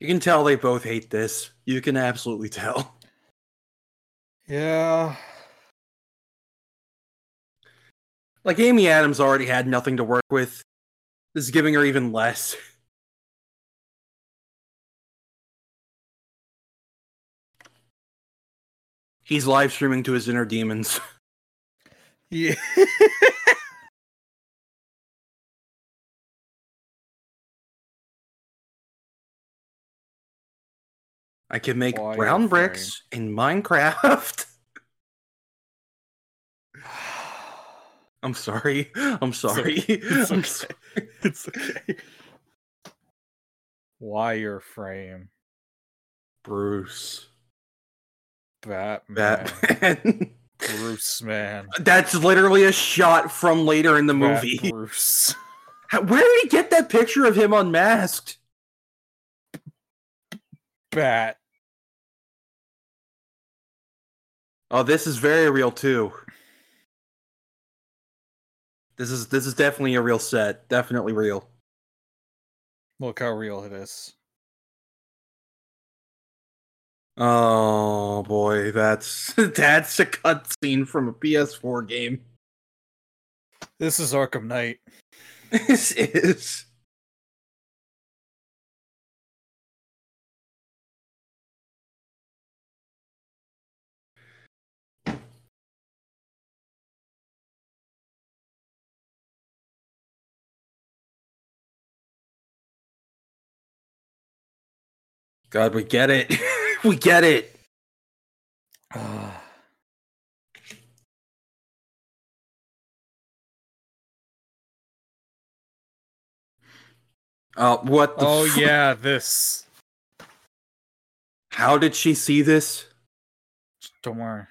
You can tell they both hate this. You can absolutely tell. Yeah. Like, Amy Adams already had nothing to work with. This is giving her even less. He's live streaming to his inner demons. Yeah. I can make Why brown bricks afraid? in Minecraft. I'm sorry. I'm sorry. It's okay. It's okay. It's okay. Wireframe. Bruce. Batman. Batman. Bruce, man. That's literally a shot from later in the Bat movie. Bruce. How, where did he get that picture of him unmasked? Bat. Oh, this is very real too. This is this is definitely a real set. Definitely real. Look how real it is. Oh boy, that's that's a cutscene from a P S four game. This is Arkham Knight. This is. God, we get it. We get it. Uh. Uh, what the Oh, f- yeah, this. How did she see this? Don't worry.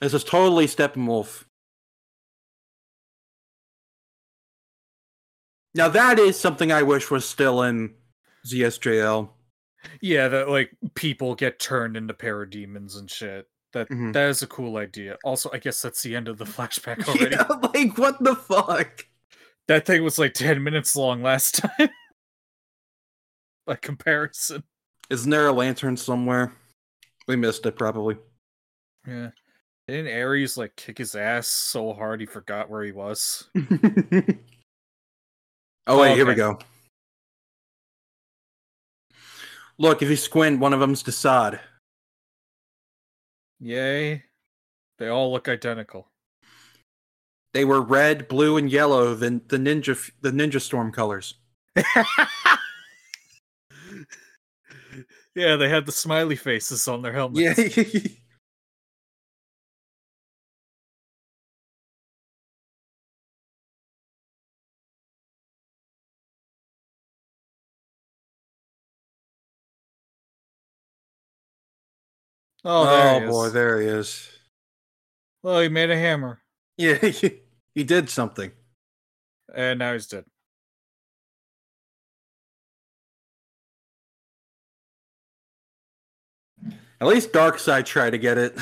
This is totally Steppenwolf. Now that is something I wish was still in Z S J L. Yeah, that like people get turned into parademons and shit. That mm-hmm. that is a cool idea. Also, I guess that's the end of the flashback already. Yeah, like what the fuck? That thing was like ten minutes long last time. By comparison. Isn't there a lantern somewhere? We missed it probably. Yeah. Didn't Ares like kick his ass so hard he forgot where he was? Oh, wait, oh, okay. Here we go. Look, if you squint, one of them's Desaad. Yay. They all look identical. They were red, blue, and yellow, the, the, ninja, the ninja storm colors. Yeah, they had the smiley faces on their helmets. Yeah. Oh, there oh boy, there he is. Well, he made a hammer. Yeah, he, he did something. And now he's dead. At least Darkseid tried to get it.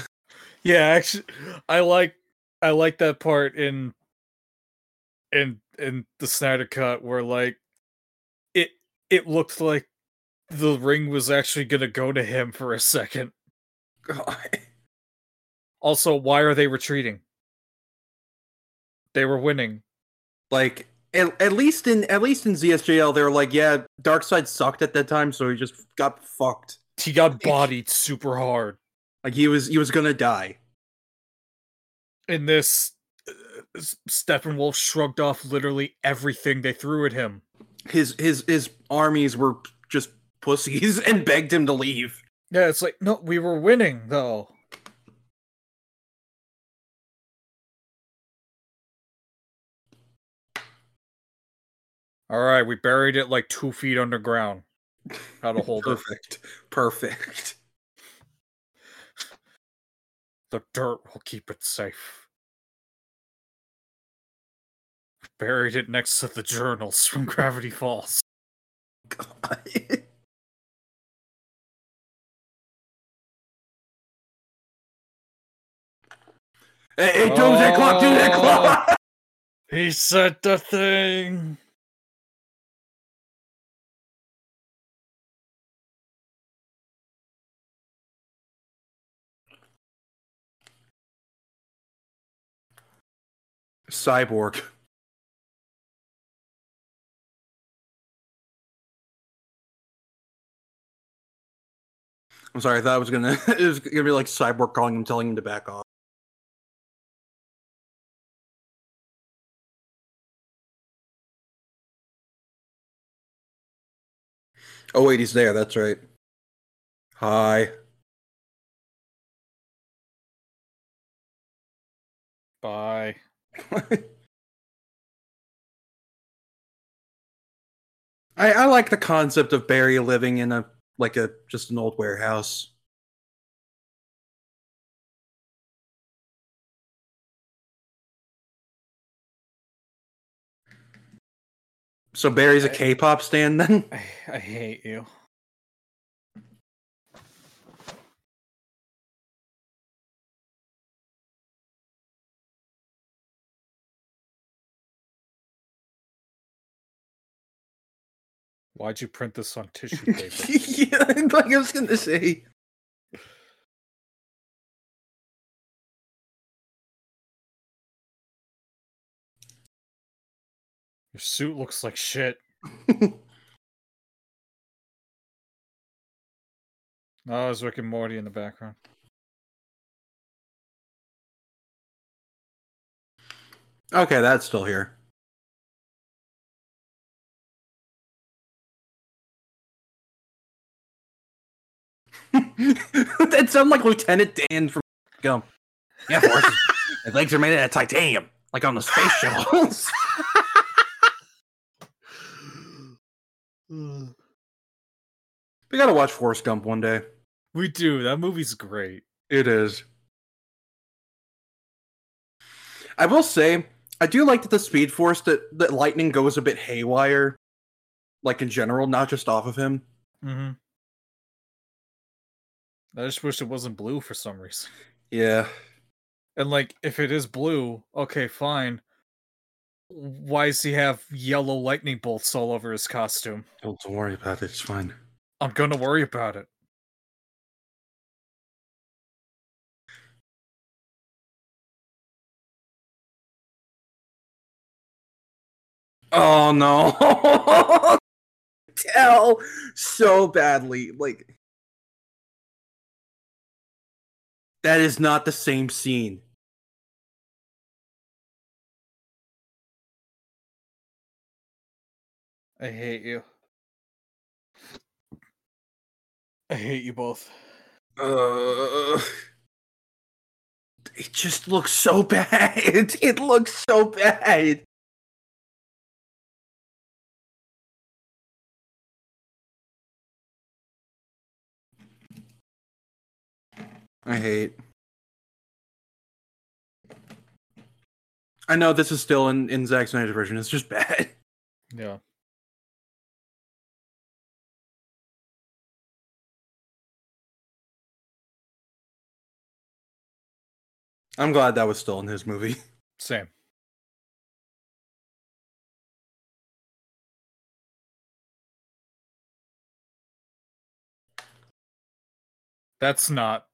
Yeah, actually, I like I like that part in in in the Snyder Cut where like it it looked like the ring was actually gonna go to him for a second. God. Also, why are they retreating? They were winning. Like at, at least in at least in Z S J L, they were like, yeah, Darkseid sucked at that time, so he just got fucked. He got bodied super hard. Like he was he was gonna die. In this, uh, Steppenwolf shrugged off literally everything they threw at him. His his his armies were just pussies and begged him to leave. Yeah, it's like, no, we were winning, though. All right, we buried it like two feet underground. How to hold Perfect. It. Perfect. Perfect. The dirt will keep it safe. We buried it next to the journals from Gravity Falls. God. Hey, hey, do oh, that clock, do that clock! He set the thing! Cyborg. I'm sorry, I thought I was gonna, it was gonna be like Cyborg calling him, telling him to back off. Oh wait, he's there, that's right. Hi. Bye. I I like the concept of Barry living in a like a just an old warehouse. So Barry's a K-pop stan then? I, I hate you. Why'd you print this on tissue paper? Yeah, like I was going to say. Your suit looks like shit. Oh, there's Rick and Morty in the background. Okay, that's still here. That sounds like Lieutenant Dan from Gump. Yeah, horses. His legs are made out of titanium, like on the space shuttles. We gotta watch Forrest Gump one day. We do. That movie's great. It is. I will say, I do like that the Speed Force, that, that lightning goes a bit haywire. Like in general, not just off of him. Mm-hmm. I just wish it wasn't blue for some reason. Yeah. And like, if it is blue, okay, fine. Why does he have yellow lightning bolts all over his costume? Don't worry about it, it's fine. I'm gonna worry about it. Oh no! Tell so badly, like that is not the same scene. I hate you. I hate you both. Uh, it just looks so bad. It looks so bad. I hate. I know this is still in, in Zack Snyder's version. It's just bad. Yeah. I'm glad that was still in his movie. Same. That's not.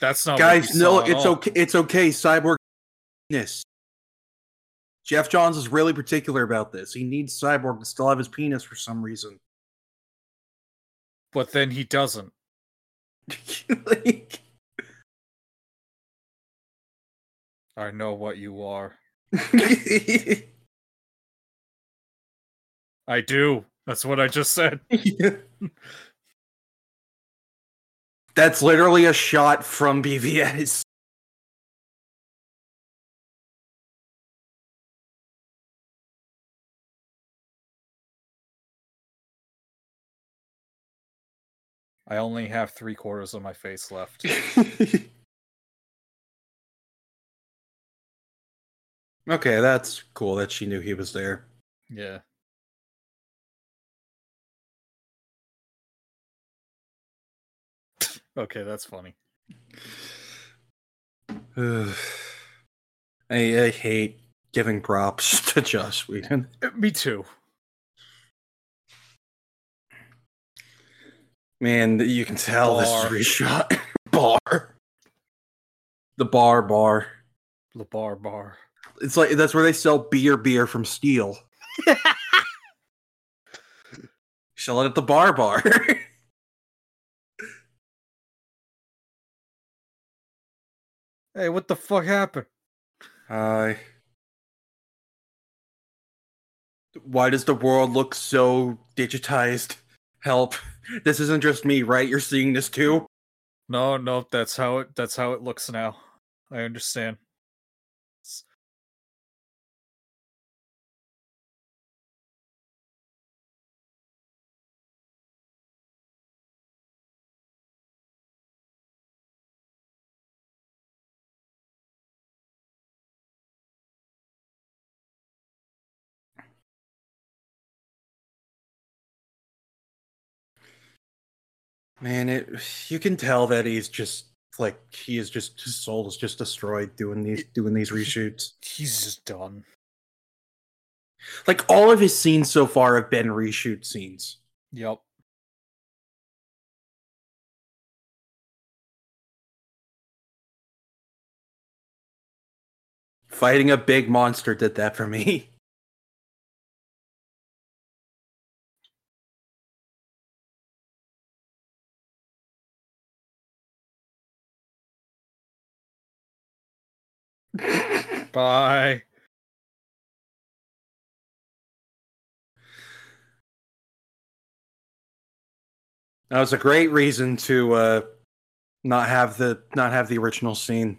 That's not. Guys, no, it's okay. It's okay. Cyborg. Penis. Jeff Johns is really particular about this. He needs Cyborg to still have his penis for some reason. But then he doesn't. Like. I know what you are. I do. That's what I just said. Yeah. That's literally a shot from B V S. I only have three quarters of my face left. Okay, that's cool that she knew he was there. Yeah. Okay, that's funny. I, I hate giving props to Joss Whedon. Me too. Man, you can tell bar. This is reshot. Bar. The bar bar. The bar bar. It's like that's where they sell beer, beer from steel. Sell it at the bar bar. Hey, what the fuck happened? Hi. Uh, why does the world look so digitized? Help. This isn't just me, right? You're seeing this too? No, no, that's how it that's how it looks now. I understand. Man, it, you can tell that he's just like he is just his soul is just destroyed doing these doing these reshoots. He's just done. Like, all of his scenes so far have been reshoot scenes. Yep. Fighting a big monster did that for me. Bye. That was a great reason to uh, not have the not have the original scene.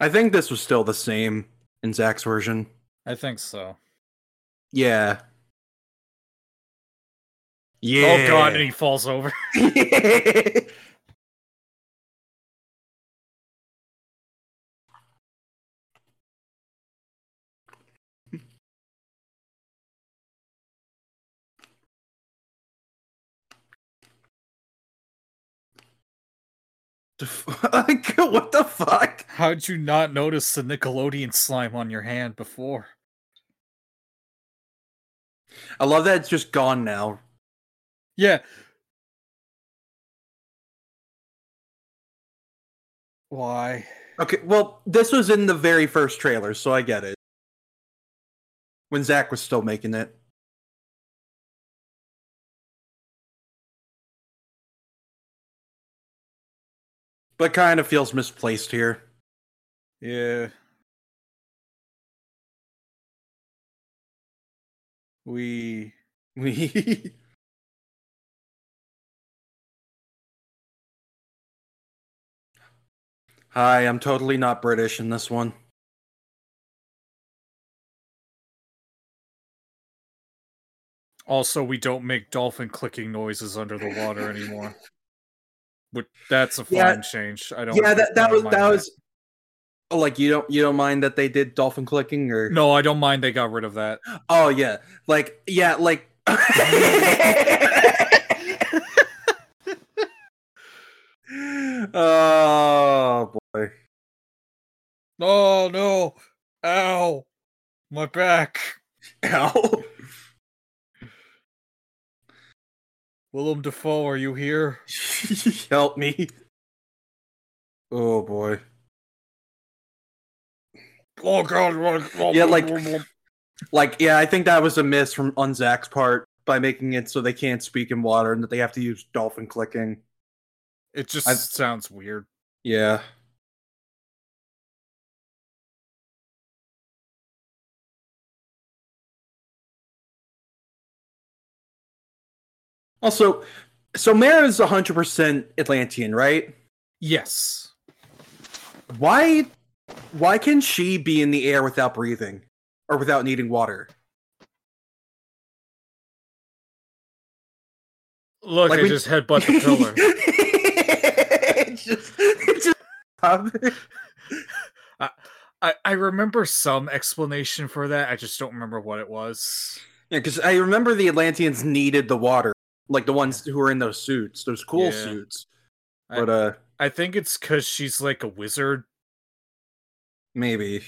I think this was still the same in Zack's version. I think so. Yeah. Yeah. Oh god, and he falls over. What the fuck? How'd you not notice the Nickelodeon slime on your hand before? I love that it's just gone now. Yeah. Why? Okay, well, this was in the very first trailer, so I get it. When Zack was still making it. But kind of feels misplaced here. Yeah. We... We... Hi, I'm totally not British in this one. Also, we don't make dolphin clicking noises under the water anymore. Which, that's a fine yeah. change. I don't. Yeah, that that was that, that was. Oh, like you don't you don't mind that they did dolphin clicking or? No, I don't mind they got rid of that. Oh yeah, like yeah, like. Oh boy! Oh no! Ow! My back! Ow! Willem Dafoe, are you here? Help me. Oh, boy. Oh, God. Yeah, like, like, yeah, I think that was a miss from on Zack's part by making it so they can't speak in water and that they have to use dolphin clicking. It just I, sounds weird. Yeah. Also, so Mera is one hundred percent Atlantean, right? Yes. Why why can she be in the air without breathing? Or without needing water? Look, like I we... just headbutt the pillar. it just... It just... I, I, I remember some explanation for that. I just don't remember what it was. Yeah, because I remember the Atlanteans needed the water. Like the ones who are in those suits, those cool yeah. suits. But I, uh, I think it's because she's like a wizard. Maybe.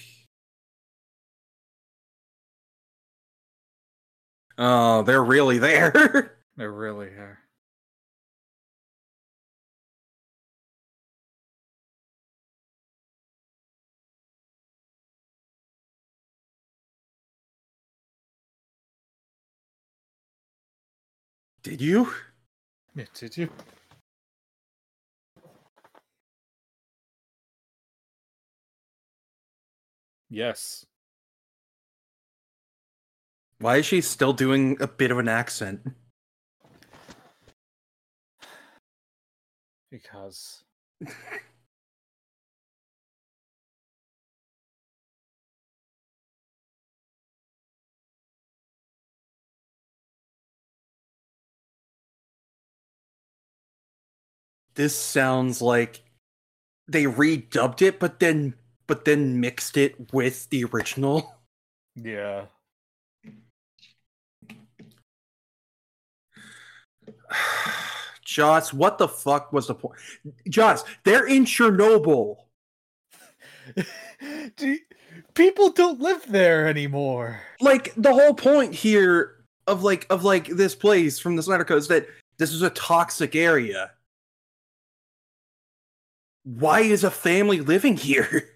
Oh, they're really there. They're really here. Did you? Yeah, did you? Yes. Why is she still doing a bit of an accent? Because... This sounds like they redubbed it, but then but then mixed it with the original. Yeah. Joss, what the fuck was the point? Joss, they're in Chernobyl. Do, people don't live there anymore. Like, the whole point here of like of like this place from the Snyder Cut is that this is a toxic area. Why is a family living here?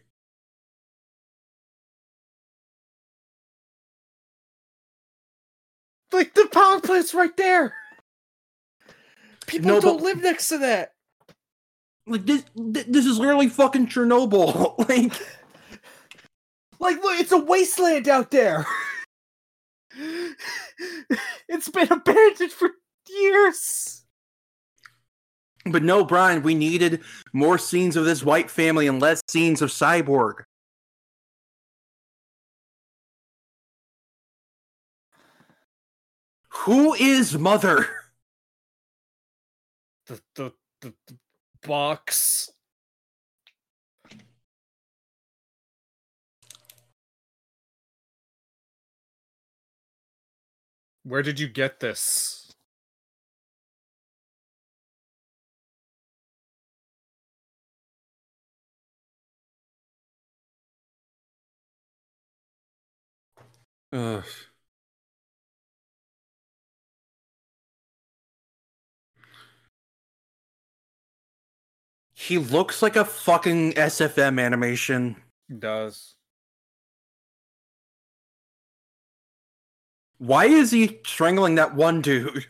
Like, the power plant's right there. People no, don't but, live next to that. Like, this this is literally fucking Chernobyl. like, like, look, it's a wasteland out there. It's been abandoned for years. But no, Brian, we needed more scenes of this white family and less scenes of Cyborg. Who is Mother? The, the, the, the box. Where did you get this? Ugh. He looks like a fucking S F M animation. He does. Why is he strangling that one dude?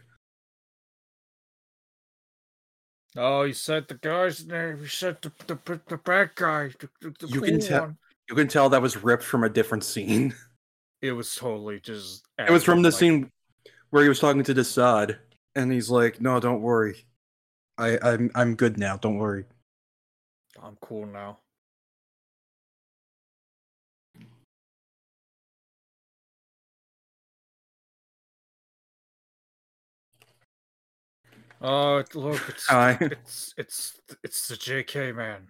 Oh, he said the guy's name. He said the the, the bad guy. The, the you can tell. You can tell that was ripped from a different scene. It was totally just. It was from the like... scene where he was talking to Desaad, and he's like, "No, don't worry, I, I'm I'm good now. Don't worry." I'm cool now. Oh, it, look, it's, it's it's it's the J K man.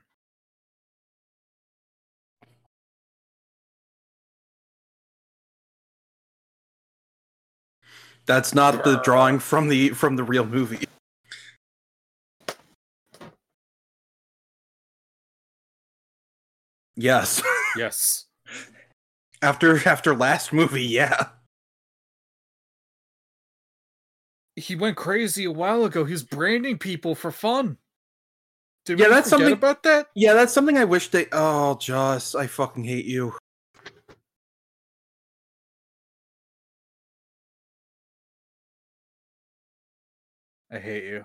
That's not the drawing from the from the real movie. Yes. Yes. After after last movie, yeah. He went crazy a while ago. He's branding people for fun. Did yeah, we that's forget something about that? Yeah, that's something I wish they. Oh, Joss, I fucking hate you. I hate you.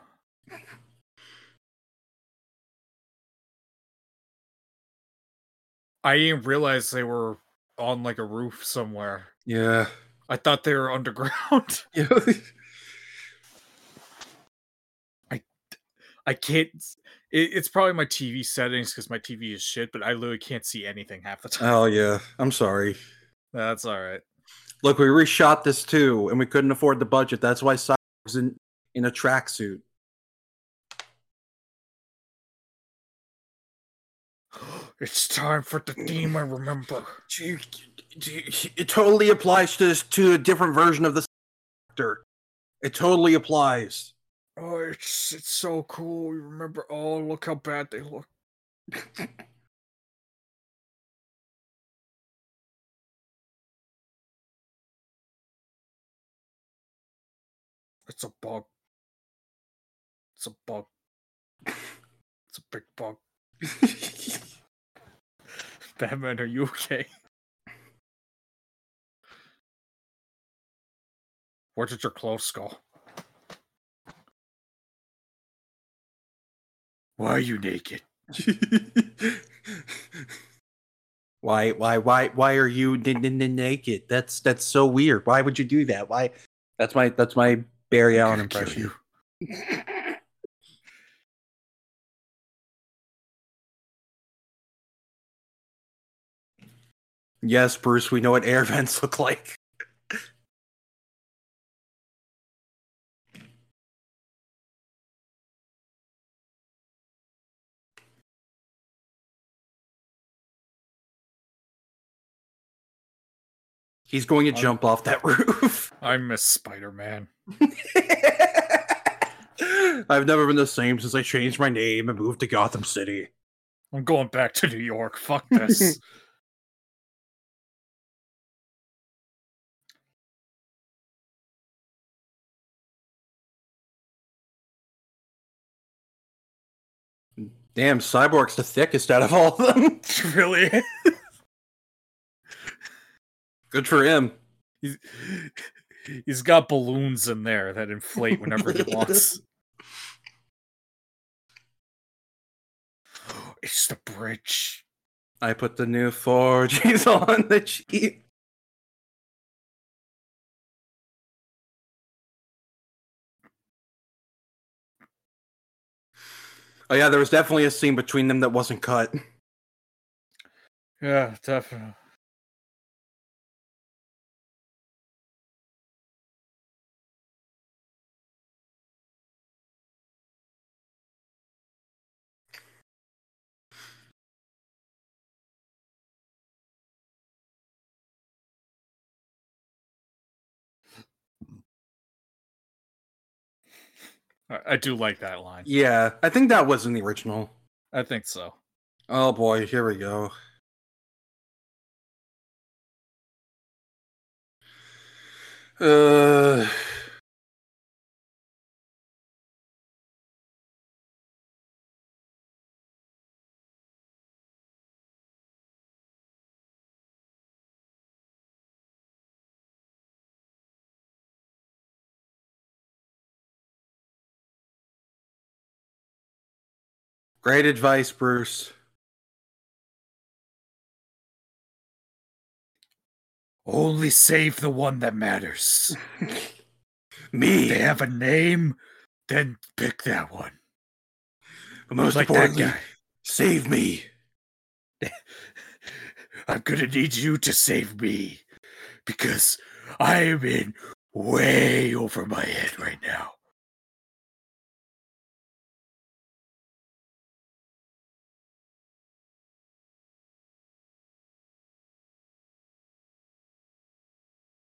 I didn't realize they were on like a roof somewhere. Yeah. I thought they were underground. Yeah. I, I can't. It, it's probably my T V settings because my T V is shit, but I literally can't see anything half the time. Oh, yeah. I'm sorry. That's all right. Look, we reshot this too, and we couldn't afford the budget. That's why Cyborg's in, in a tracksuit. It's time for the theme I remember. Do you, do you, it totally applies to this, to a different version of the character. It totally applies. Oh, it's it's so cool. You remember? Oh, look how bad they look. It's a bug. It's a bug. It's a big bug. Batman, are you okay? Where did your clothes go? Why are you naked? why, why, why, why are you n- n- n- naked? That's that's so weird. Why would you do that? Why? That's my that's my Barry Allen impression. Yes, Bruce, we know what air vents look like. He's going to jump off that roof. I miss Spider-Man. I've never been the same since I changed my name and moved to Gotham City. I'm going back to New York. Fuck this. Damn, Cyborg's the thickest out of all of them. Really? Good for him. He's, he's got balloons in there that inflate whenever he wants. It's the bridge. I put the new four G's on the cheap. Oh yeah, there was definitely a scene between them that wasn't cut. Yeah, definitely. I do like that line. Yeah, I think that was in the original. I think so. Oh boy, here we go. Uh... Great advice, Bruce. Only save the one that matters. Me. If they have a name, then pick that one. But most like importantly, that guy. Save me. I'm going to need you to save me. Because I'm in way over my head right now.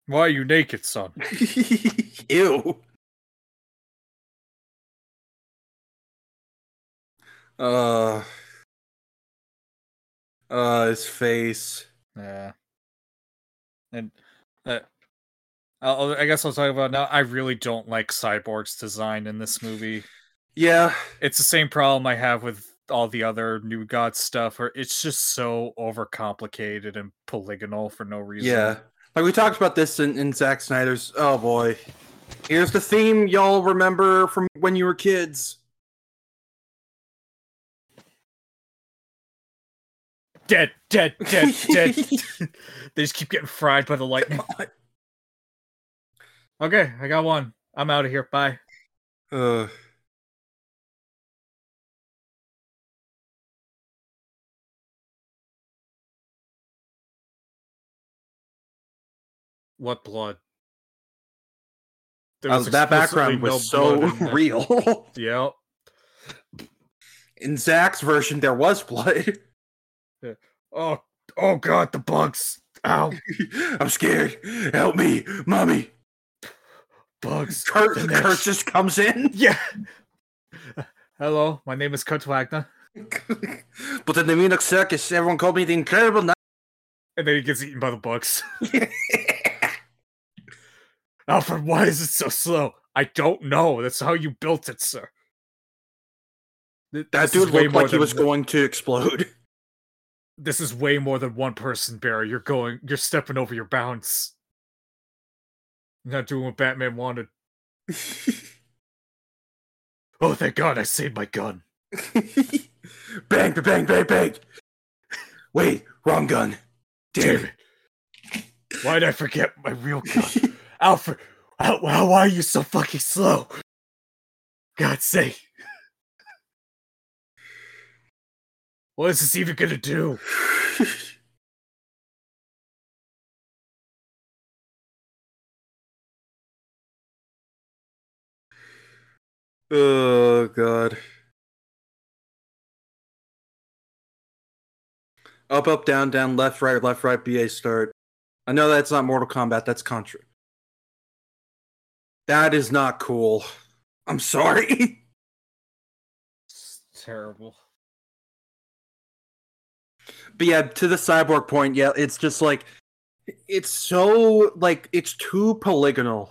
Why are you naked, son? Ew. Uh. Uh, his face. Yeah. And uh, I'll, I guess I'll talk about now. I really don't like Cyborg's design in this movie. Yeah. It's the same problem I have with all the other New God stuff, where it's just so overcomplicated and polygonal for no reason. Yeah. Like, we talked about this in, in Zack Snyder's... Oh, boy. Here's the theme y'all remember from when you were kids. Dead, dead, dead, dead. They just keep getting fried by the lightning. Okay, I got one. I'm out of here. Bye. Uh... What blood? There was uh, that background no was so real. Yep. In Zack's version, there was blood. Yeah. Oh, oh God, the bugs. Ow. I'm scared. Help me, mommy. Bugs. Kurt, the Kurt just comes in. Yeah. Hello, my name is Kurt Wagner. But in the Munich circus, everyone called me the Incredible Knight. And then he gets eaten by the bugs. Alfred, why is it so slow? I don't know. That's how you built it, sir. That this dude looked like he was one... going to explode. This is way more than one person, Barry. You're going, you're stepping over your bounds. You're not doing what Batman wanted. Oh, thank God I saved my gun. Bang, bang, bang, bang. Wait, wrong gun. Damn, Damn it. Why'd I forget my real gun? Alfred, how, how are you so fucking slow? God's sake. What is this even gonna do? Oh, God. Up, up, down, down, left, right, left, right, B A start. I know that's not Mortal Kombat, that's Contra. That is not cool. I'm sorry. terrible. But yeah, to the cyborg point, yeah, it's just like, it's so, like, it's too polygonal.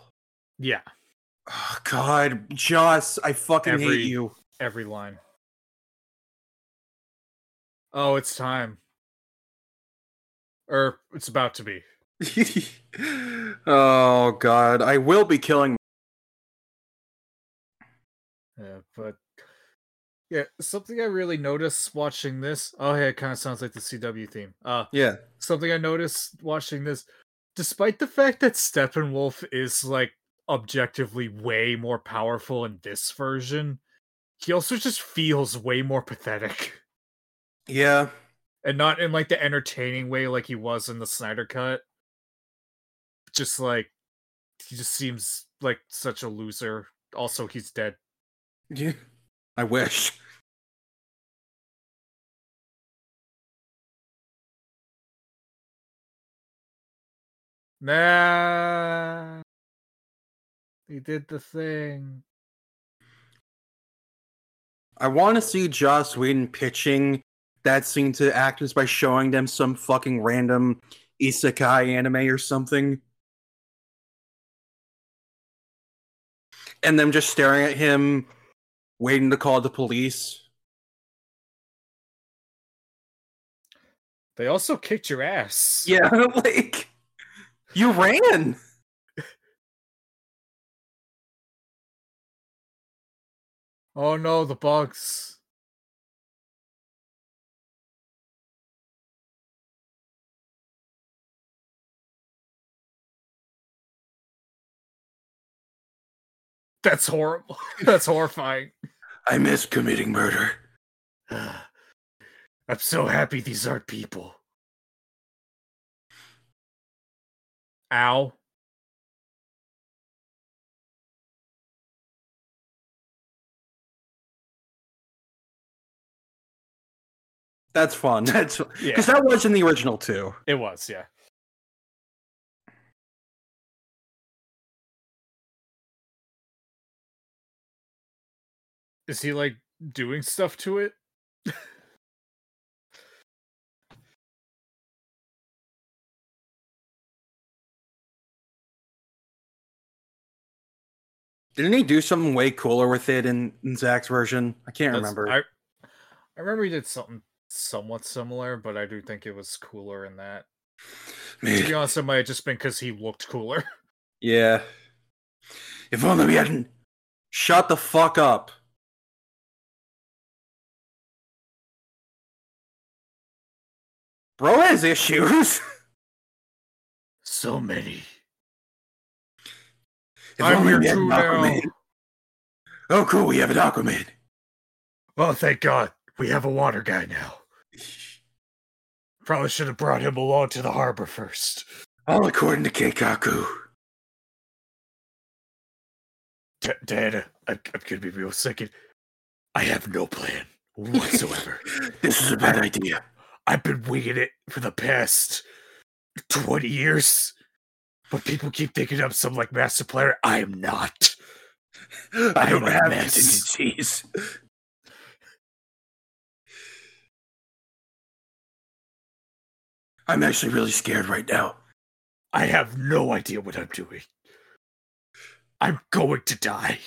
Yeah. Oh, God, Joss, I fucking every, hate you. Every line. Oh, it's time. Or, it's about to be. Oh, God, I will be killing. Yeah, but... Yeah, something I really noticed watching this... Oh, hey, it kind of sounds like the C W theme. Uh, yeah. Something I noticed watching this, despite the fact that Steppenwolf is, like, objectively way more powerful in this version, he also just feels way more pathetic. Yeah. And not in, like, the entertaining way like he was in the Snyder Cut. Just, like, he just seems like such a loser. Also, he's dead. Yeah. I wish. Nah. He did the thing. I want to see Joss Whedon pitching that scene to actors by showing them some fucking random isekai anime or something. And them just staring at him, waiting to call the police. They also kicked your ass. Yeah, like, you ran. Oh no, the bugs. That's horrible. That's horrifying. I miss committing murder. I'm so happy these aren't people. Ow. That's fun. That's because yeah. That was in the original too. It was, yeah. Is he, like, doing stuff to it? Didn't he do something way cooler with it in, in Zack's version? I can't That's, remember. I, I remember he did something somewhat similar, but I do think it was cooler in that. Man. To be honest, it might have just been because he looked cooler. Yeah. If only we hadn't... Shut the fuck up. Bro has issues. So many. If I'm here too now. Oh, cool. We have an Aquaman. Oh, thank God. We have a water guy now. Probably should have brought him along to the harbor first. All according to Keikaku. D- Diana, I'm, I'm going to be real second. I have no plan whatsoever. This is a bad idea. I've been winging it for the past twenty years, but people keep thinking I'm some, like, master player. I am not. I don't have contingencies. I'm actually really scared right now. I have no idea what I'm doing. I'm going to die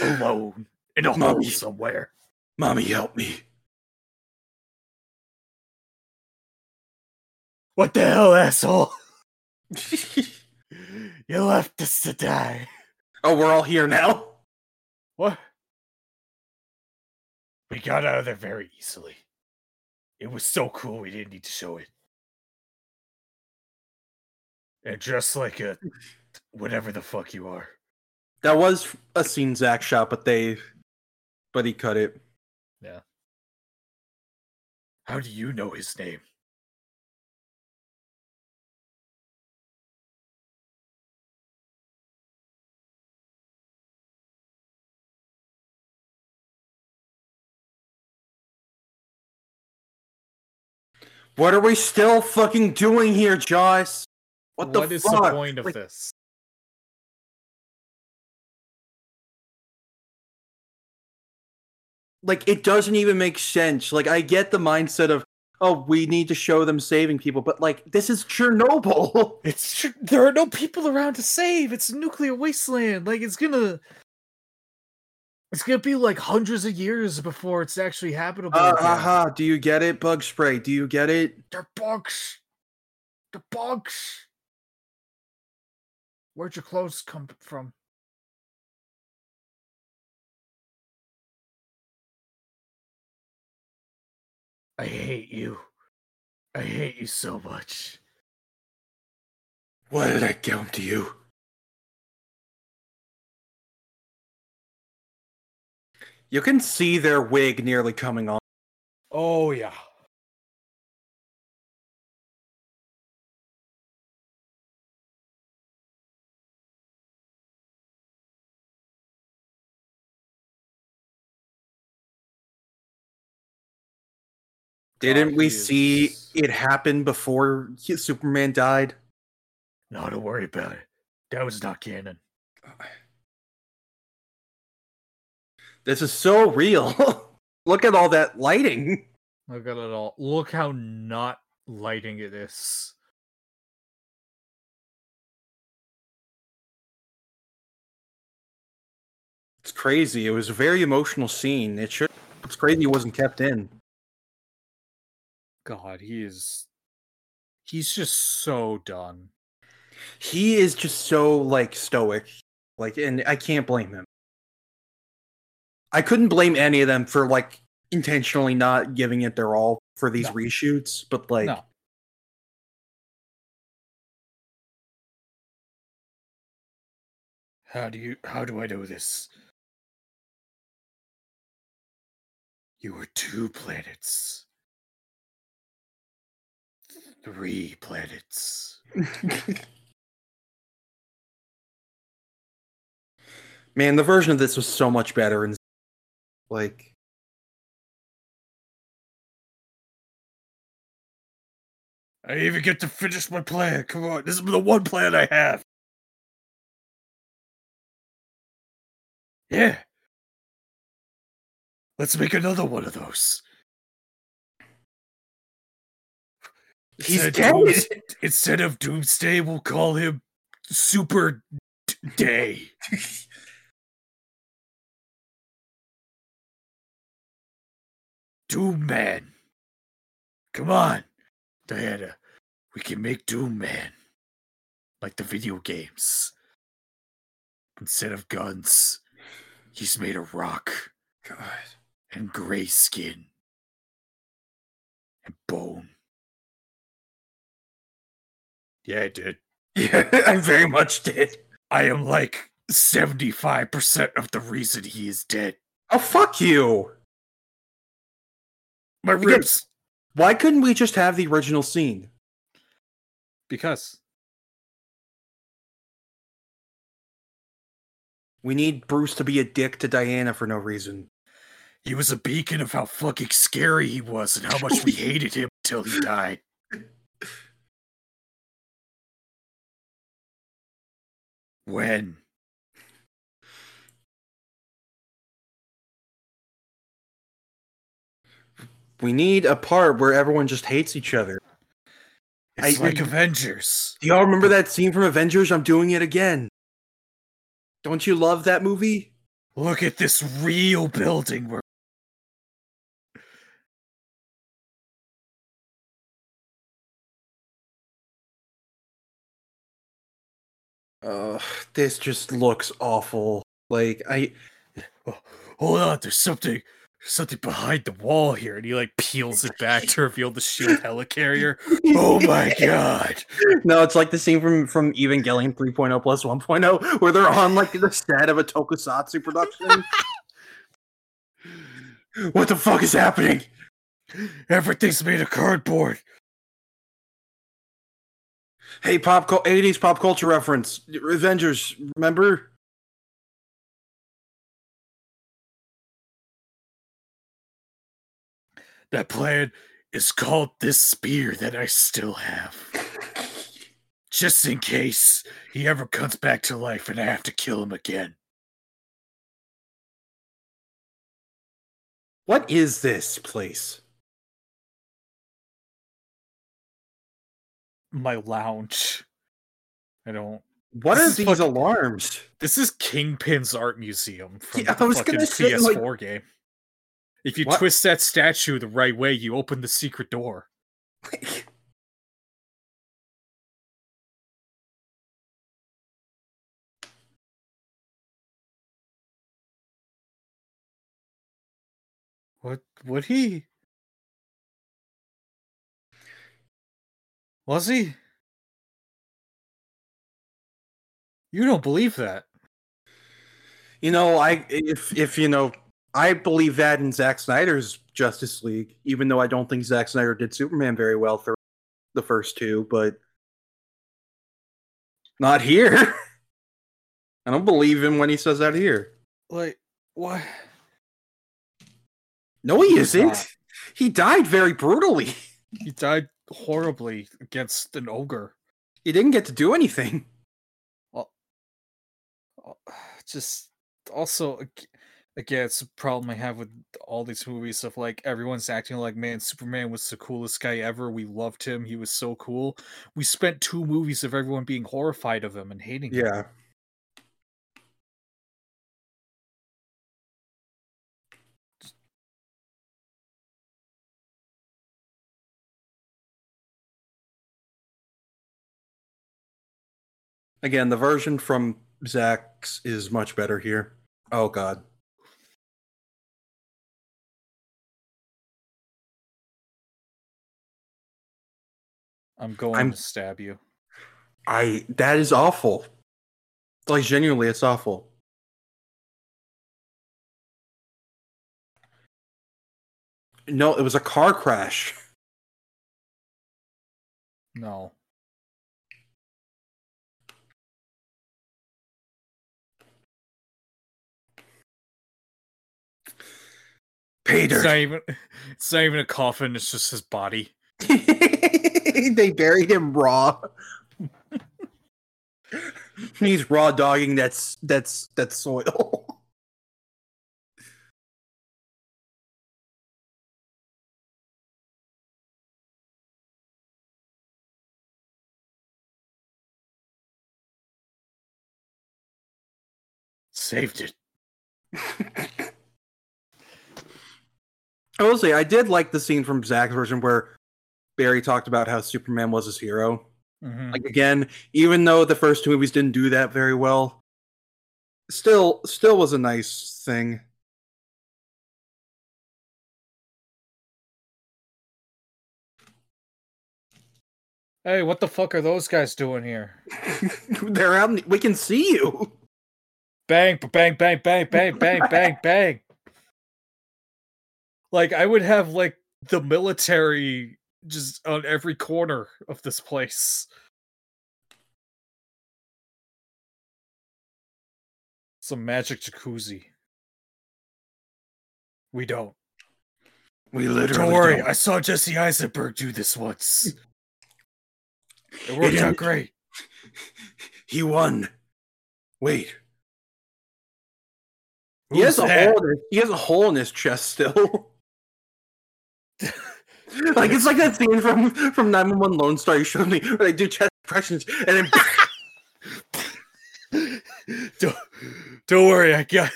alone in a hole somewhere. Mommy, help me. What the hell, asshole? You left us to die. Oh, we're all here now? What? We got out of there very easily. It was so cool we didn't need to show it. And just like a... whatever the fuck you are. That was a scene Zack shot, but they... But he cut it. Yeah. How do you know his name? What are we still fucking doing here, Joss? What the fuck? What is the point of this? like, it doesn't even make sense. Like, I get the mindset of, oh, we need to show them saving people, but, like, this is Chernobyl. It's tr- there are no people around to save. It's a nuclear wasteland. Like, it's gonna... It's gonna be, like, hundreds of years before it's actually habitable. Uh, aha, do you get it? Bug spray, do you get it? They're bugs. They're bugs. Where'd your clothes come from? I hate you. I hate you so much. Why did I come to you? You can see their wig nearly coming off. Oh, yeah. Didn't oh, we see it happen before Superman died? No, don't worry about it. That was not canon. This is so real. Look at all that lighting. Look at it all. Look how not lighting it is. It's crazy. It was a very emotional scene. It should. It's crazy it wasn't kept in. God, he is, he's just so done. He is just so, like, stoic. Like, and I can't blame him. I couldn't blame any of them for, like, intentionally not giving it their all for these no. reshoots, but, like... No. How do you, how do I know this? You were two planets. Three planets. Man, the version of this was so much better. And like, I even get to finish my plan. Come on, this is the one plan I have. Yeah, let's make another one of those. He's instead, of, instead of Doomsday, we'll call him Super D- Day. Doom Man. Come on, Diana. We can make Doom Man. Like the video games. Instead of guns, he's made of rock. God. And gray skin. And bone. Yeah, I did. Yeah, I very much did. I am like seventy-five percent of the reason he is dead. Oh, fuck you! My ribs. Because, why couldn't we just have the original scene? Because. We need Bruce to be a dick to Diana for no reason. He was a beacon of how fucking scary he was and how much we hated him until he died. When? We need a part where everyone just hates each other. It's I, like I, Avengers. Do y'all remember that scene from Avengers? I'm doing it again. Don't you love that movie? Look at this real building where... Uh, this just looks awful. Like, I... Oh, hold on, there's something... Something behind the wall here. And he, like, peels it back to reveal the shield helicarrier. Oh my god! No, it's like the scene from, from Evangelion three point oh plus one point oh, where they're on, like, the set of a tokusatsu production. What the fuck is happening? Everything's made of cardboard. Hey, pop co- eighties pop culture reference. Avengers, remember? That plan is called this spear that I still have. Just in case he ever comes back to life and I have to kill him again. What is this place? My lounge. I don't. What this are these fucking alarms? This is Kingpin's art museum from yeah, the I was fucking P S four like... game. If you what? twist that statue the right way, you open the secret door. What would he? Was he? You don't believe that. You know, I if if you know, I believe that in Zack Snyder's Justice League, even though I don't think Zack Snyder did Superman very well through the first two, but not here. I don't believe him when he says that here. Like, what? No, he He's isn't. Not. He died very brutally. He died horribly against an ogre. He didn't get to do anything. Well, just also, again, it's a problem I have with all these movies of like everyone's acting like, man, Superman was the coolest guy ever. We loved him. He was so cool. We spent two movies of everyone being horrified of him and hating yeah. him. Yeah. Again, the version from Zack's is much better here. Oh, God. I'm going I'm, to stab you. I. That is awful. Like, genuinely, it's awful. No, it was a car crash. No. Peter. It's not even, it's not even a coffin, it's just his body. They buried him raw. He's raw dogging that's that's that soil. Saved it. I will say, I did like the scene from Zack's version where Barry talked about how Superman was his hero. Mm-hmm. Like, again, even though the first two movies didn't do that very well, still, still was a nice thing. Hey, what the fuck are those guys doing here? They're out. In the- we can see you. Bang! Bang! Bang! Bang! Bang! Bang! Bang! Bang! Like, I would have, like, the military just on every corner of this place. Some magic jacuzzi. We don't. We literally Don't worry, don't. I saw Jesse Eisenberg do this once. It worked it out great. He won. Wait. He has, a hole in his, he has a hole in his chest still. Like, it's like that scene from, from nine one one Lone Star you showed me, where they do chest impressions, and then... don't, don't worry, I got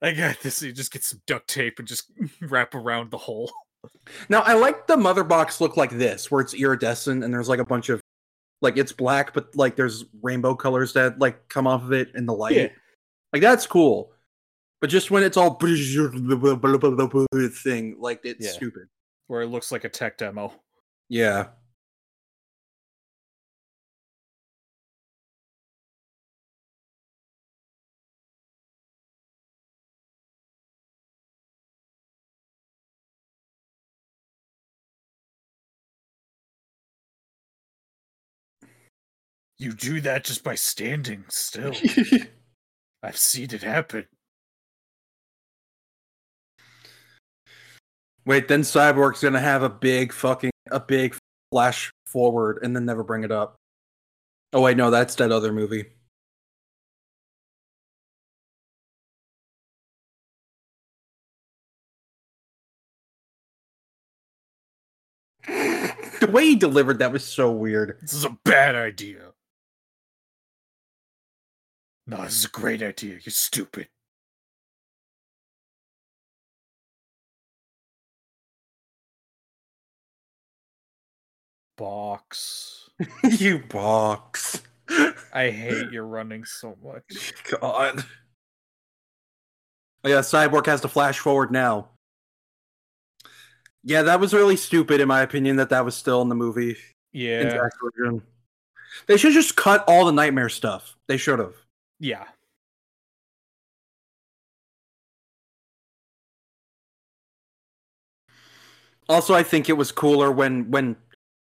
I got this. You just get some duct tape and just wrap around the hole. Now, I like the mother box look like this, where it's iridescent, and there's, like, a bunch of... Like, it's black, but, like, there's rainbow colors that, like, come off of it in the light. Yeah. Like, that's cool. But just when it's all... thing, like, it's yeah. stupid. Where it looks like a tech demo. Yeah. You do that just by standing still. I've seen it happen. Wait, then Cyborg's gonna have a big fucking, a big flash forward and then never bring it up. Oh wait, no, that's that other movie. way he delivered that was so weird. This is a bad idea. No, this is a great idea. You're stupid. Box. You box. I hate your running so much. God. Oh yeah, Cyborg has to flash forward now. Yeah, that was really stupid in my opinion that that was still in the movie. Yeah. They should just cut all the nightmare stuff. They should have. Yeah. Also, I think it was cooler when, when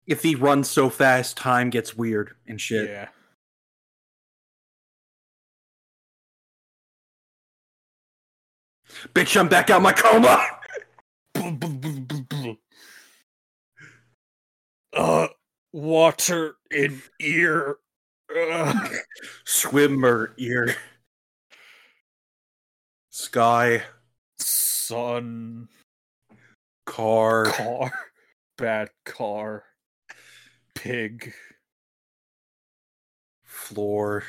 if he runs so fast, time gets weird and shit. Yeah. Bitch, I'm back out my coma! Uh, water in ear. Uh. Swimmer ear. Sky. Sun. Car. Car. Bad car. Pig. Floor.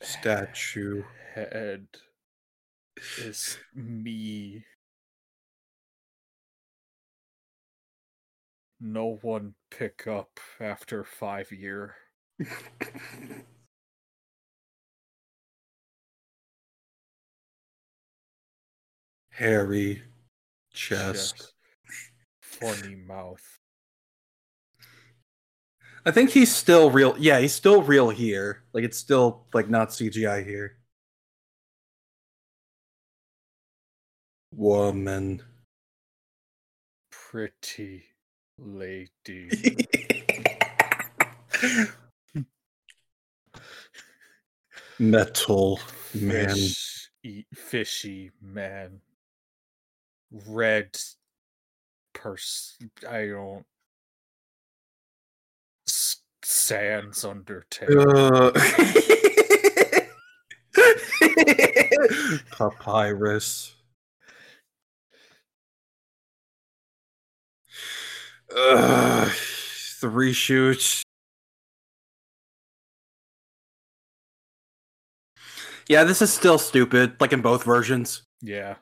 Statue. Head. Is me. No one pick up after five year. Hairy chest. chest. Funny mouth. I think he's still real. Yeah, he's still real here. Like, it's still, like, not C G I here. Woman. Pretty lady. Metal man. Fish, eat fishy man. Red person. I don't. S- Sans Undertale. Uh. Papyrus. Ugh, three shoots. Yeah, this is still stupid, like in both versions. Yeah.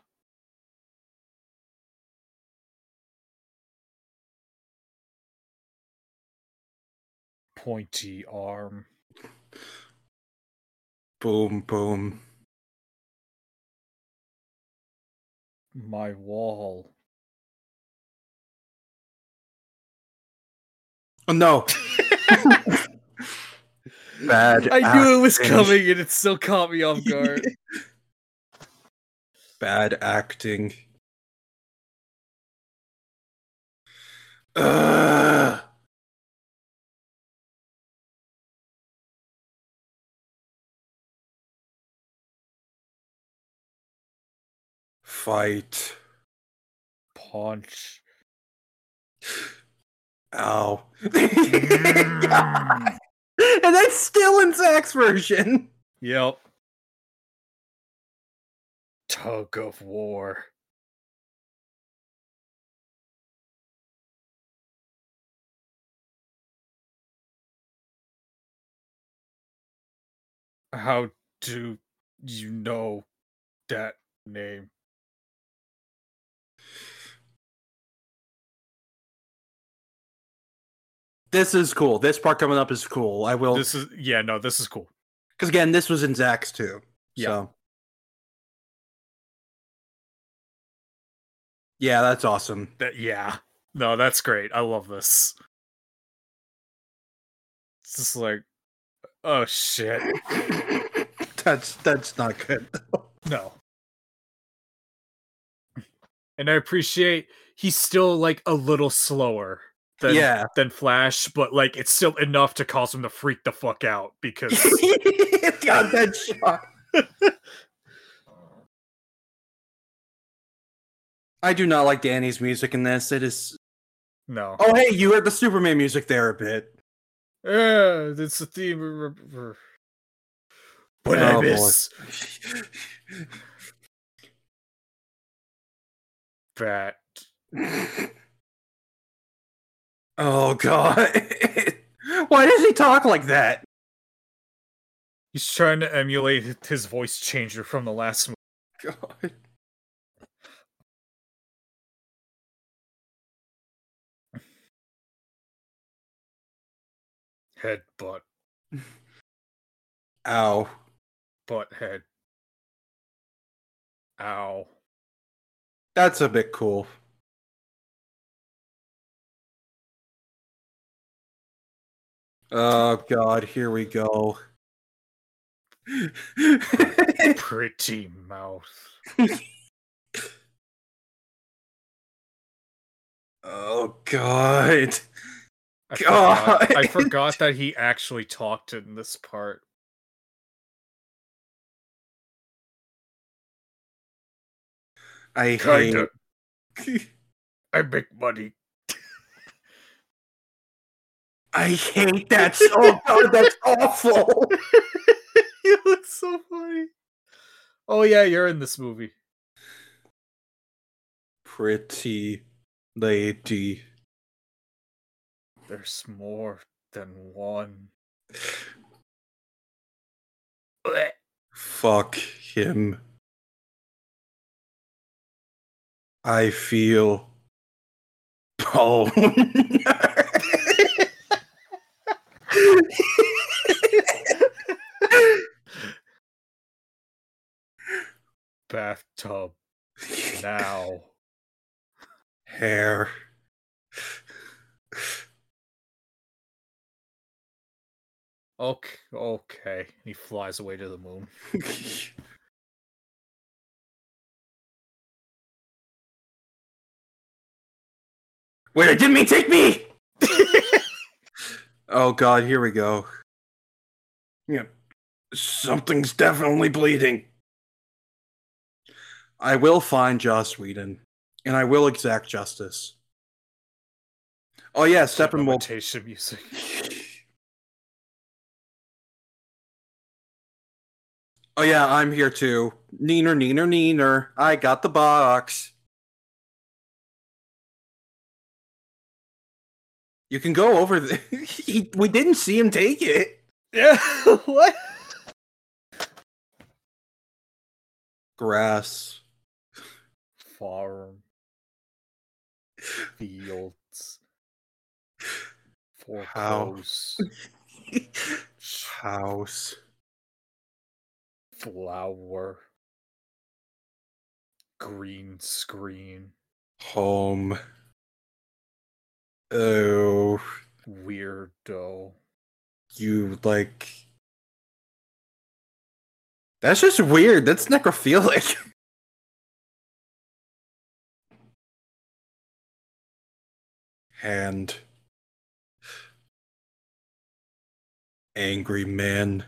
Pointy arm. Boom, boom. My wall. Oh, no. Bad I acting. Knew it was coming and it still caught me off guard. Bad acting. Uh. Fight. Punch. Ow. Mm. And that's still in Zack's version. Yep. Tug of war. How do you know that name? This is cool. This part coming up is cool. I will. This is yeah. No, this is cool. Because again, this was in Zack's too. Yeah. So. Yeah, that's awesome. That yeah. No, that's great. I love this. It's just like, oh shit. that's that's not good. No. And I appreciate he's still like a little slower. Than, yeah. than Flash, but like it's still enough to cause him to freak the fuck out because God, that shot. I do not like Danny's music in this. It is no. Oh hey, you heard the Superman music there a bit. Yeah, that's the theme. What oh, I miss. Bat. Oh, God. Why does he talk like that? He's trying to emulate his voice changer from the last movie. God. Head butt. Ow. Butt head. Ow. That's a bit cool. Oh, God, here we go. Pretty mouth. Oh, God. I God. Forgot, I forgot that he actually talked in this part. I Kinda. hate... I make money. I hate that. Oh, God, that's awful. You look so funny. Oh, yeah, you're in this movie. Pretty lady. There's more than one. Fuck him. I feel... Oh. Bathtub. Now. Hair. Okay. Okay. He flies away to the moon. Wait, I didn't mean take me! Oh, God, here we go. Yep. Something's definitely bleeding. I will find Joss Whedon, and I will exact justice. Oh, yeah, Steppenwolf. Meditation music. Oh, yeah, I'm here, too. Neener, neener, neener. I got the box. You can go over there. He, we didn't see him take it. Yeah. What? Grass. Farm. Fields. Four house. House. House. Flower. Green screen. Home. Oh. Weirdo. You, like... That's just weird. That's necrophilic. Hand. Angry man.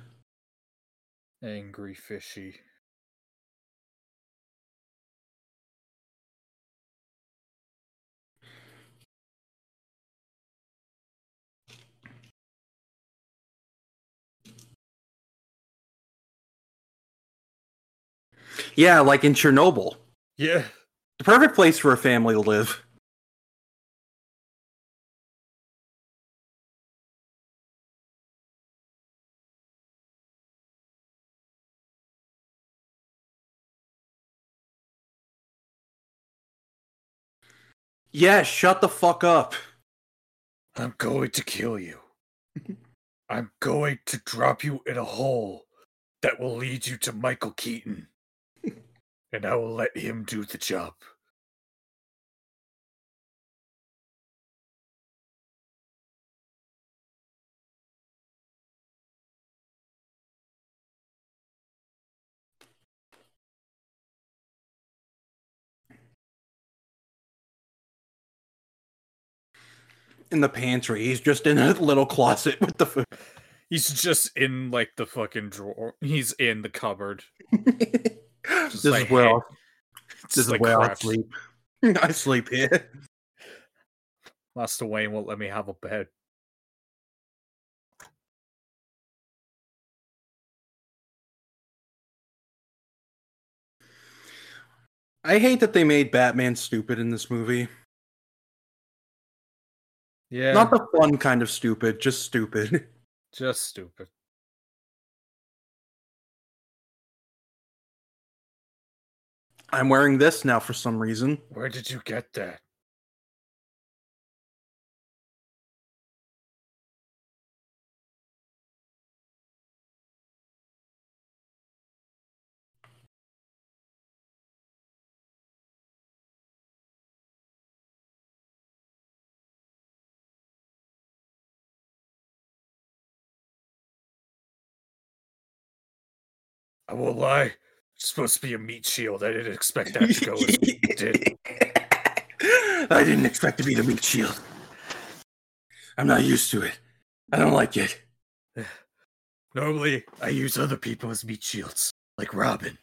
Angry fishy. Yeah, like in Chernobyl. Yeah. The perfect place for a family to live. Yeah, shut the fuck up. I'm going to kill you. I'm going to drop you in a hole that will lead you to Michael Keaton. And I will let him do the job. In the pantry, he's just in a little closet with the food. He's just in, like, the fucking drawer. He's in the cupboard. Just this like, is where, hey, this is like where I sleep. I sleep here. Master Wayne won't let me have a bed. I hate that they made Batman stupid in this movie. Yeah. Not the fun kind of stupid, just stupid. Just stupid. I'm wearing this now for some reason. Where did you get that? I won't lie. It's supposed to be a meat shield. I didn't expect that to go as it did. I didn't expect to be the meat shield. I'm not used to it. I don't like it. Normally, I use other people as meat shields, like Robin.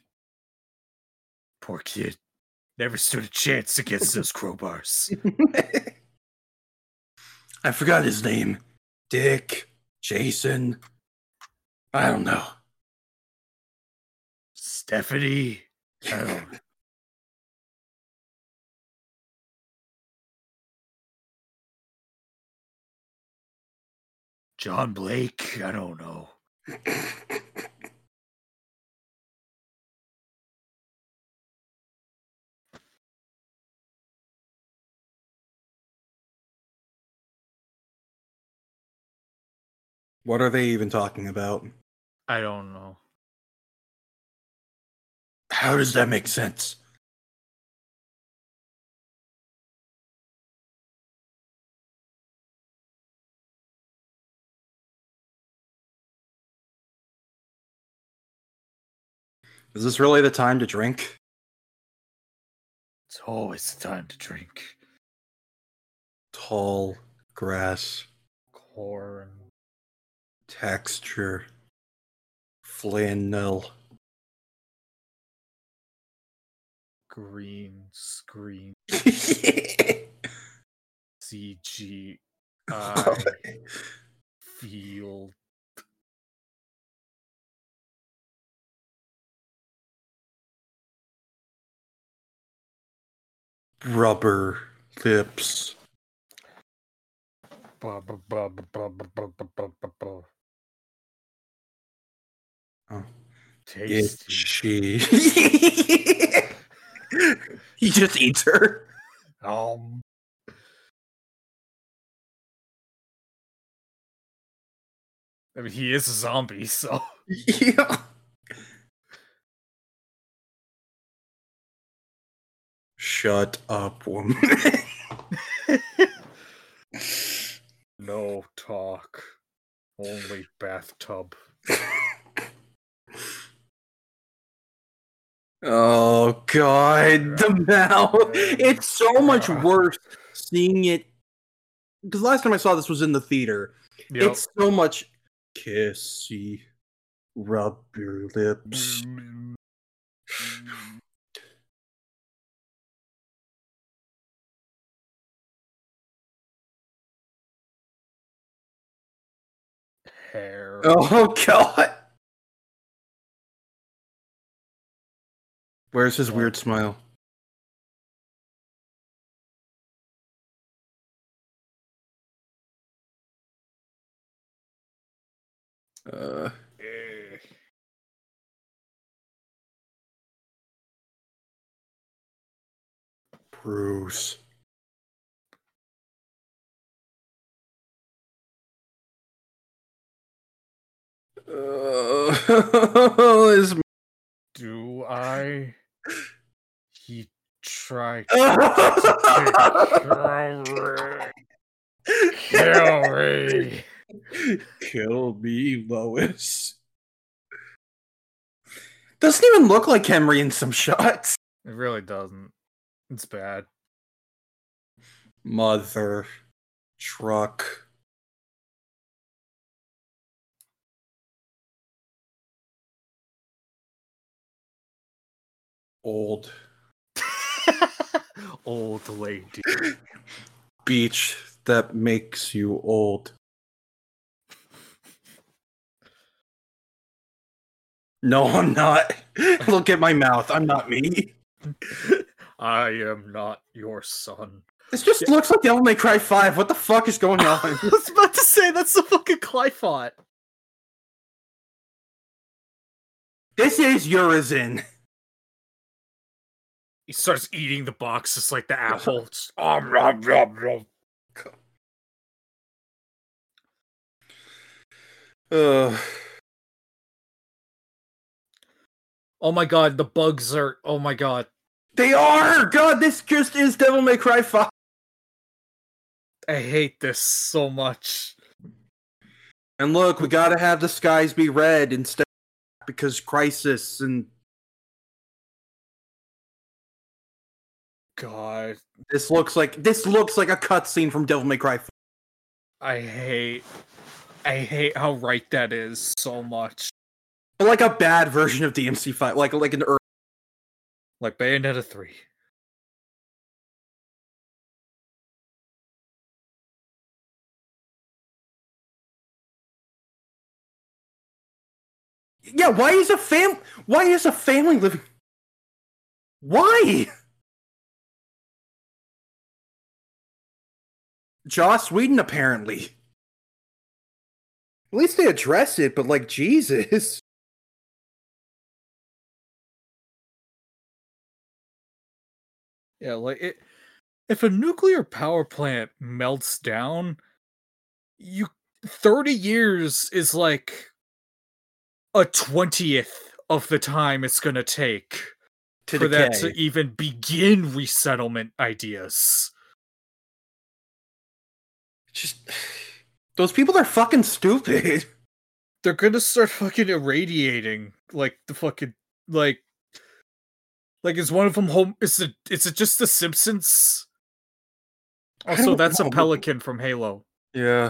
Poor kid. Never stood a chance against those crowbars. I forgot his name. Dick, Jason. I don't know. Stephanie. Oh. John Blake. I don't know. What are they even talking about? I don't know. How does that make sense? Is this really the time to drink? It's always the time to drink. Tall grass, corn, texture, flannel. Green screen. C G I field. Rubber lips. Ba, ba, ba, ba, ba, ba, ba, ba, ba. Oh. Tasty. Itchy. He just eats her. Um. I mean, he is a zombie, so. Yeah. Shut up, woman. No talk. Only bathtub. Oh, God, the mouth. It's so much worse seeing it. Because last time I saw this was in the theater. Yep. It's so much kissy, rub your lips. Mm-hmm. Hair. Oh, God. Where's his weird smile? Uh. Bruce. Uh. Is do I? He tried to kill me. Kill me. Kill me, Lois. Doesn't even look like Henry in some shots. It really doesn't. It's bad. Mother truck. Old. Old lady. Beach that makes you old. No, I'm not. Look at my mouth. I'm not me. I am not your son. This just yeah. looks like Devil May Cry five. What the fuck is going on? I was about to say, that's the fucking Clyphot. This is Urizen. He starts eating the box just like the apple. uh. Oh my god, the bugs are... Oh my god. They are! God, this just is Devil May Cry five. I hate this so much. And look, we gotta have the skies be red instead because crisis and... God. This looks like this looks like a cutscene from Devil May Cry five. I hate... I hate how right that is so much. But like a bad version of D M C five. Like, like an... Like Bayonetta three. Yeah, why is a fam? Why is a family living? Why? Joss Whedon, apparently. At least they address it, but like Jesus. Yeah, like it, if a nuclear power plant melts down, you thirty years is like a twentieth of the time it's gonna take to for decay. That to even begin resettlement ideas. Just those people are fucking stupid. They're gonna start fucking irradiating like the fucking like. Like, is one of them home? Is it? Is it just the Simpsons? Also, that's know. a pelican from Halo. Yeah.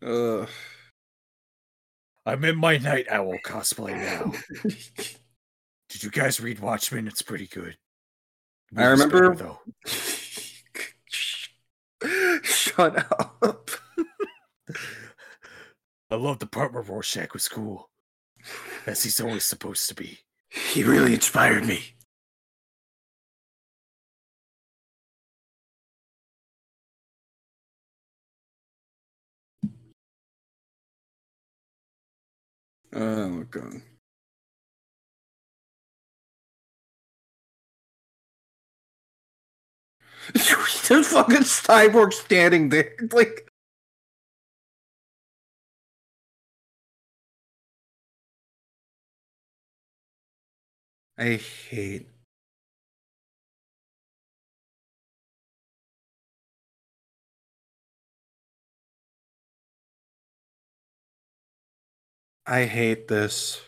Uh. I'm in my Night Owl cosplay now. Did you guys read Watchmen? It's pretty good. I remember better, though. Shut up. I love the part where Rorschach was cool. As he's always supposed to be. He really inspired me. Oh, God. There's fucking Cyborg standing there, like... I hate... I hate this.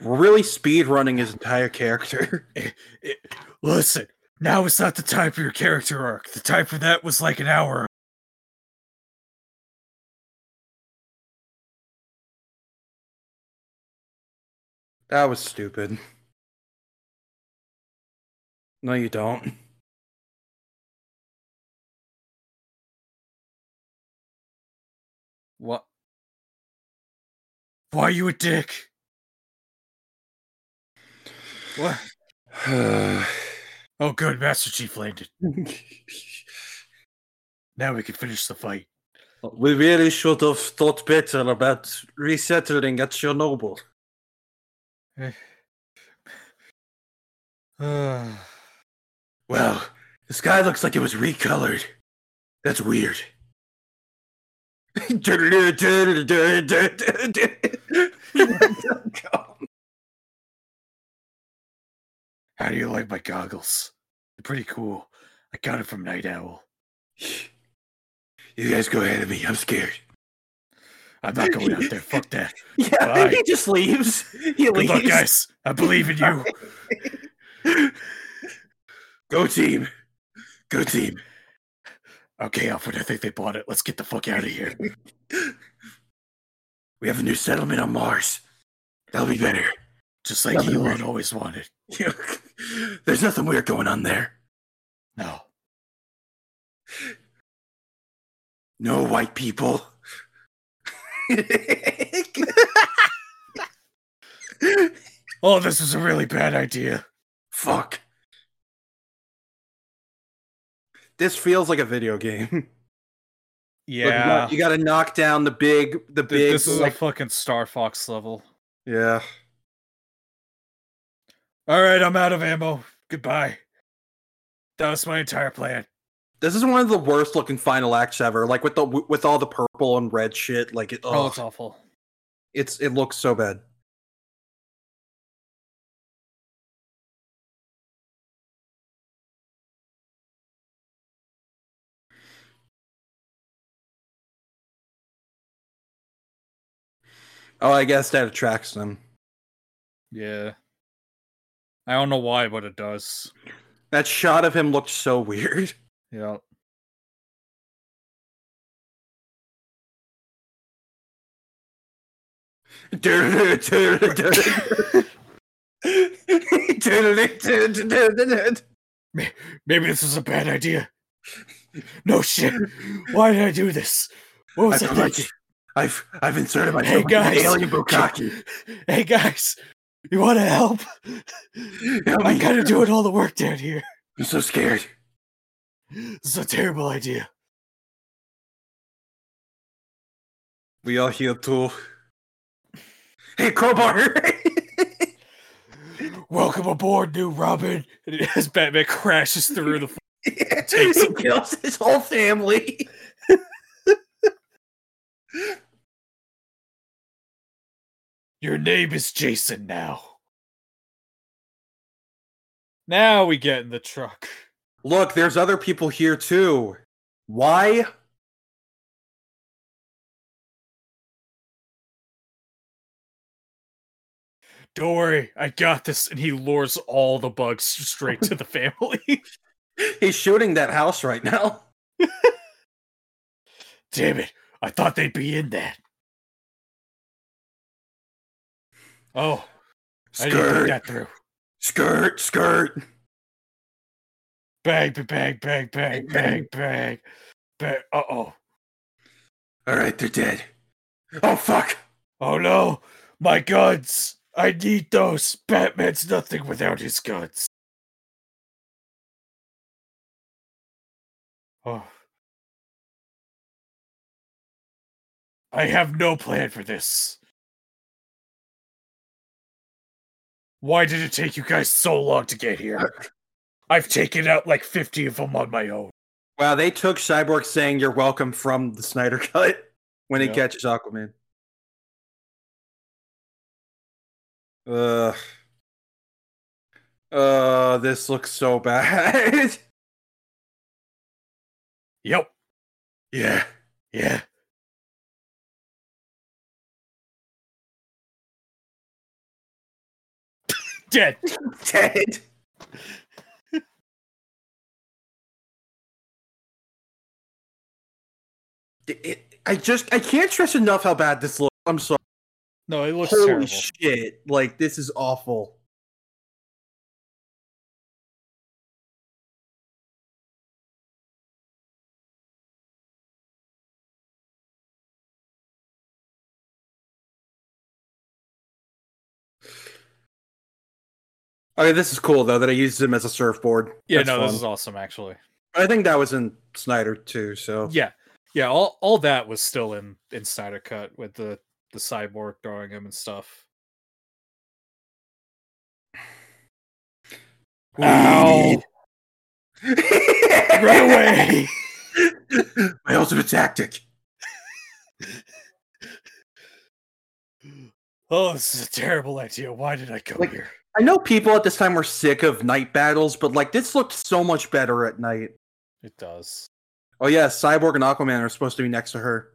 We're really speedrunning his entire character. It, it, listen, now is not the time for your character arc. The time for that was like an hour. That was stupid. No, you don't. What? Why are you a dick? What? Oh, good. Master Chief landed. Now we can finish the fight. We really should have thought better about resettling at Chernobyl. Well, the sky looks like it was recolored. That's weird. How do you like my goggles? They're pretty cool. I got it from Night Owl. You guys go ahead of me. I'm scared. I'm not going out there. Fuck that. Yeah, bye. He just leaves. He Good leaves. Luck, guys. I believe in you. Go team. Go team. Okay, Alfred, I think they bought it. Let's get the fuck out of here. We have a new settlement on Mars. That'll be better. Just like Nothing Elon weird. always wanted. There's nothing weird going on there. No. No white people. Oh, this is a really bad idea. Fuck. This feels like a video game. Yeah. Look, you gotta knock down the big, the big... This is like a fucking Star Fox level. Yeah. Alright, I'm out of ammo. Goodbye. That was my entire plan. This is one of the worst looking final acts ever. Like, with the with all the purple and red shit, like, it... Ugh. Oh, it's awful. It's It looks so bad. Oh, I guess that attracts them. Yeah. I don't know why, but it does. That shot of him looked so weird. Yeah. Maybe this is a bad idea. No shit. Why did I do this? What was I thinking? I've I've inserted my hey guys, alien bukkake. Hey guys, you want to help? help I gotta do it all the work down here. I'm so scared. This is a terrible idea. We are here too. Hey, Crowbar! Welcome aboard, new Robin. And as Batman crashes through the, yeah, takes him, kills his whole family. Your name is Jason now. Now we get in the truck. Look, there's other people here too. Why? Don't worry, I got this. And he lures all the bugs straight to the family. He's shooting that house right now. Damn it. I thought they'd be in that. Oh, skirt. I didn't think that through. Skirt, skirt. Bang, bang, bang, bang, bang, bang, bang. Uh-oh. All right, they're dead. Oh, fuck. Oh, no. My guns. I need those. Batman's nothing without his guns. Oh. I have no plan for this. Why did it take you guys so long to get here? I've taken out like fifty of them on my own. Wow, they took Cyborg saying you're welcome from the Snyder Cut when he yeah. catches Aquaman. Ugh. Uh, this looks so bad. Yep. Yeah. Yeah. Dead. Dead. it, it, I just, I can't stress enough how bad this looks. I'm sorry. No, it looks Holy terrible. Holy shit. Like, this is awful. Okay, this is cool, though, that I used him as a surfboard. Yeah, That's no, fun. This is awesome, actually. I think that was in Snyder, too, so... Yeah, yeah, all all that was still in, in Snyder Cut, with the, the cyborg drawing him and stuff. Ow! Run away! My ultimate tactic! Oh, this is a terrible idea. Why did I go like, here? I know people at this time were sick of night battles, but like this looked so much better at night. It does. Oh yeah, Cyborg and Aquaman are supposed to be next to her.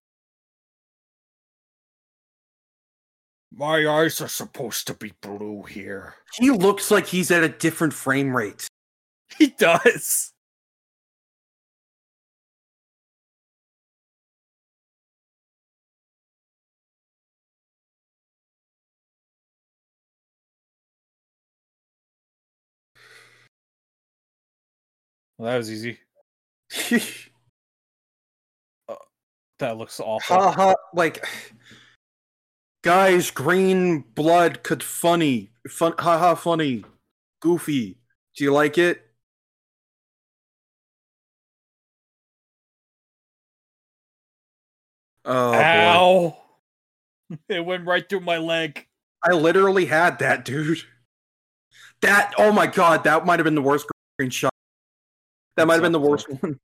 My eyes are supposed to be blue here. He looks like he's at a different frame rate. He does. Well, that was easy. uh, that looks awful. Ha ha! Like, Guys, green blood could funny. Fun, haha, funny. Goofy. Do you like it? Oh, ow. Boy. It went right through my leg. I literally had that, dude. That, oh my god, that might have been the worst green shot. That might have been the worst one.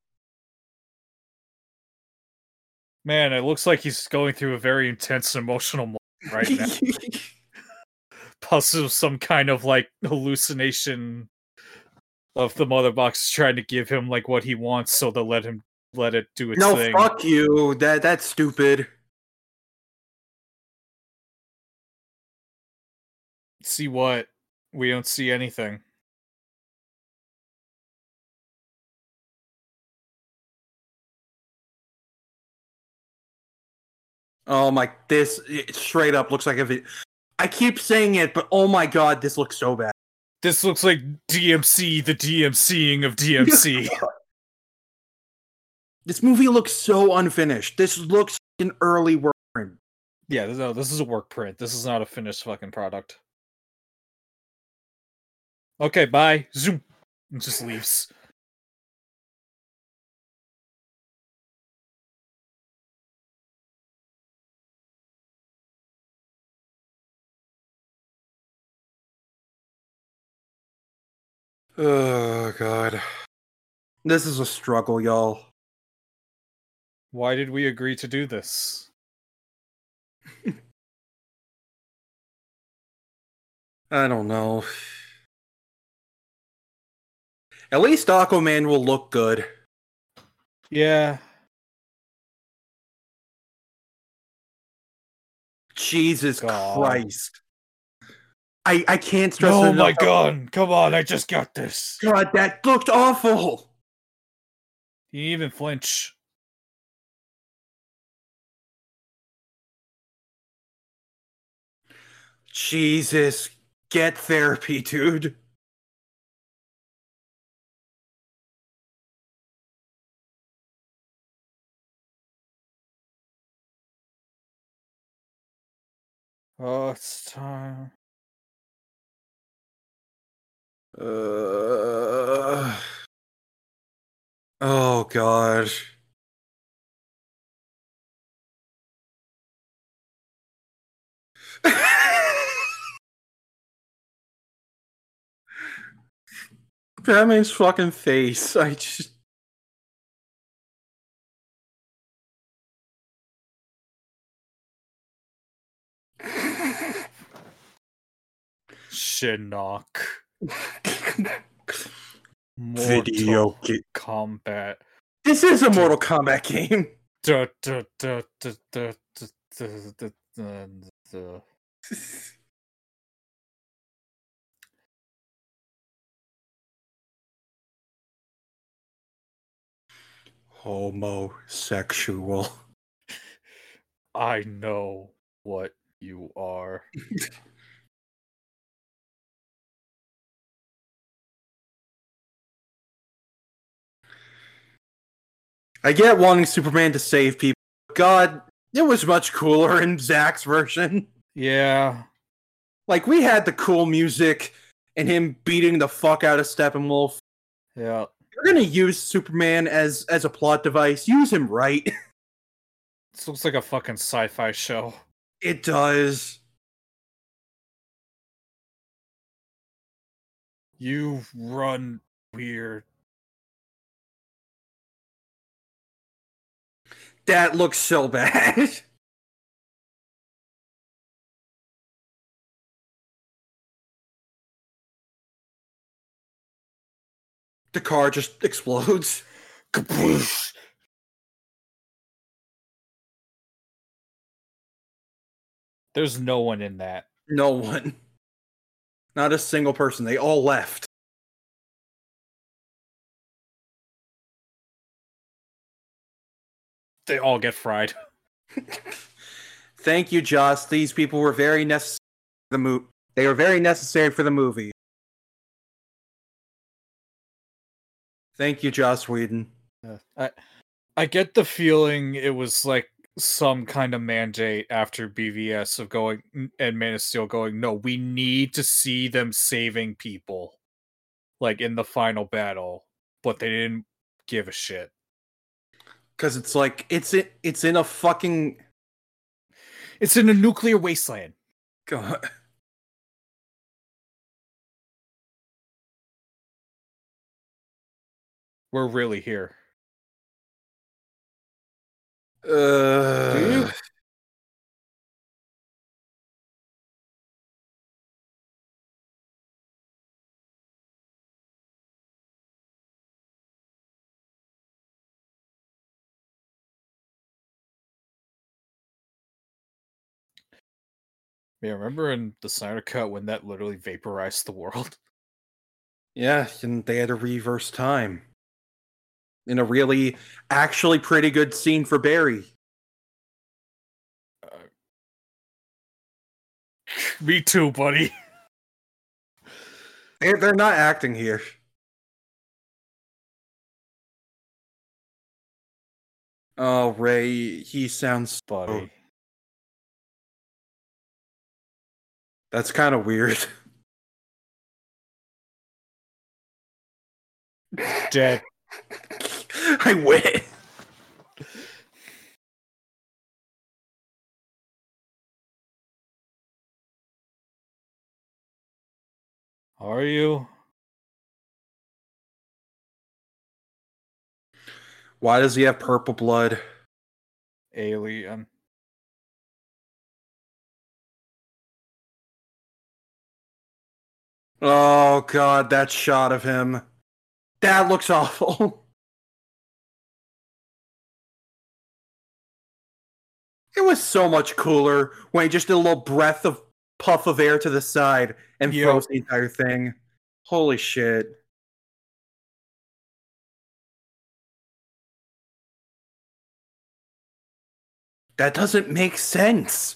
Man, it looks like he's going through a very intense emotional moment right now. Plus some kind of, like, hallucination of the mother box trying to give him, like, what he wants, so they'll let him let it do its no, thing. No, fuck you. That That's stupid. See what? We don't see anything. Oh my, this it straight up looks like a video. I keep saying it, but oh my god, this looks so bad. This looks like D M C, the DMCing of D M C. This movie looks so unfinished. This looks like an early work print. Yeah, no, this is a work print. This is not a finished fucking product. Okay, bye. Zoom. And just leaves. Oh, God. This is a struggle, y'all. Why did we agree to do this? I don't know. At least Aquaman will look good. Yeah. Jesus God. Christ. I, I can't stress oh it enough. Oh my god, come on, I just got this. God, that looked awful. He didn't even flinch. Jesus, get therapy, dude. Oh, it's time. Uh, oh, God. Batman's fucking face. I just... Shinnok. Mortal Video game. Kombat. This is a Mortal Kombat game. Da, da, da, da, da, da, da, da, da. Homosexual. I know what you are. I get wanting Superman to save people. God, it was much cooler in Zack's version. Yeah. Like, we had the cool music and him beating the fuck out of Steppenwolf. Yeah. You're gonna use Superman as, as a plot device. Use him right. This looks like a fucking sci-fi show. It does. You run weird. That looks so bad. The car just explodes. Kaboosh. There's no one in that. No one. Not a single person. They all left. They all get fried. Thank you, Joss. These people were very necessary for the movie. They were very necessary for the movie. Thank you, Joss Whedon. Uh, I I get the feeling it was like some kind of mandate after B V S of going and Man of Steel going, no, we need to see them saving people like in the final battle, but they didn't give a shit. Cause it's like, it's, it, it's in a fucking, it's in a nuclear wasteland. God. We're really here. Uh, Do you? Yeah, remember in the Snyder Cut when that literally vaporized the world? Yeah, and they had to reverse time. In a really, actually pretty good scene for Barry. Uh, me too, buddy. They're, they're not acting here. Oh, Ray, he sounds funny. Oh. That's kind of weird. Dead. I win. Are you? Why does he have purple blood? Alien. Oh God, that shot of him. That looks awful. It was so much cooler when he just did a little breath of puff of air to the side and yep. froze the entire thing. Holy shit. That doesn't make sense.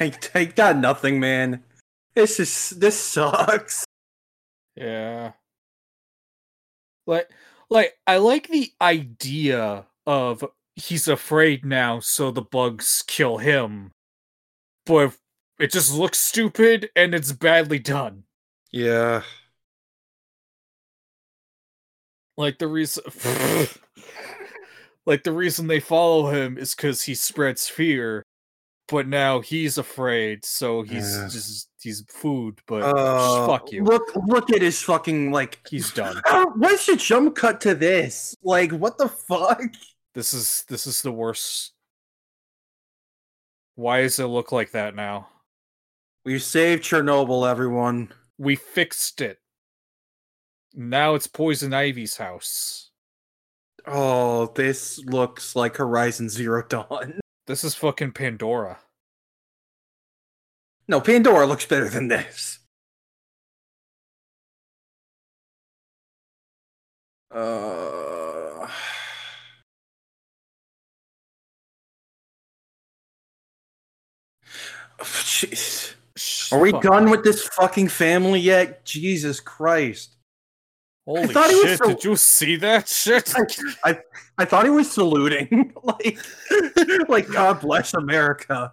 I take that nothing, man. This is this sucks. Yeah. Like, like I like the idea of he's afraid now, so the bugs kill him. But it just looks stupid, and it's badly done. Yeah. Like the reason, like the reason they follow him is because he spreads fear. But now he's afraid, so he's uh, just, he's food, but uh, fuck you. Look, look at his fucking, like... He's done. Why should jump cut to this? Like, what the fuck? This is, this is the worst. Why does it look like that now? We saved Chernobyl, everyone. We fixed it. Now it's Poison Ivy's house. Oh, this looks like Horizon Zero Dawn. This is fucking Pandora. No, Pandora looks better than this. Uh... Jeez. Are we done with this fucking family yet? Jesus Christ. Holy shit, sal- did you see that shit? I, I, I thought he was saluting. like, like, God bless America.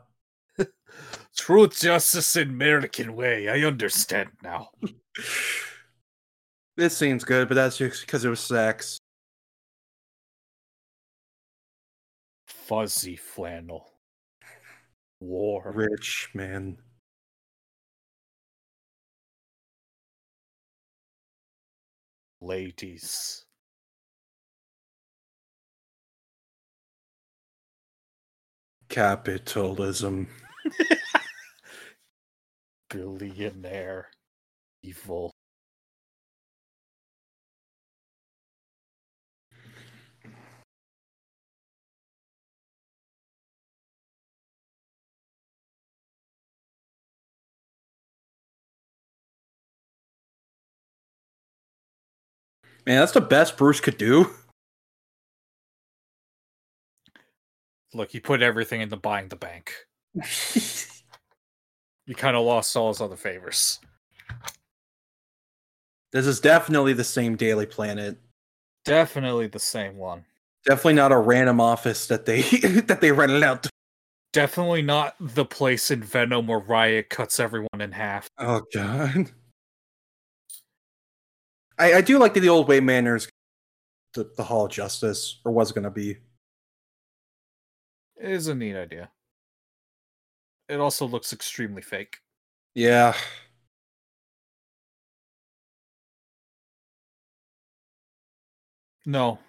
True justice in American way. I understand now. This seems good, but that's just because it was sex. Fuzzy flannel. War. Rich, man. Ladies. Capitalism. Billionaire. Evil. Man, that's the best Bruce could do. look, he put everything into buying the bank. He kind of lost all his other favors. This is definitely the same Daily Planet. Definitely the same one. Definitely not a random office that they that they rented out to. Definitely not the place in Venom where Riot cuts everyone in half. Oh, God. I, I do like that the old way Manor's the, the Hall of Justice, or was going to be. It is a neat idea. It also looks extremely fake. Yeah. No.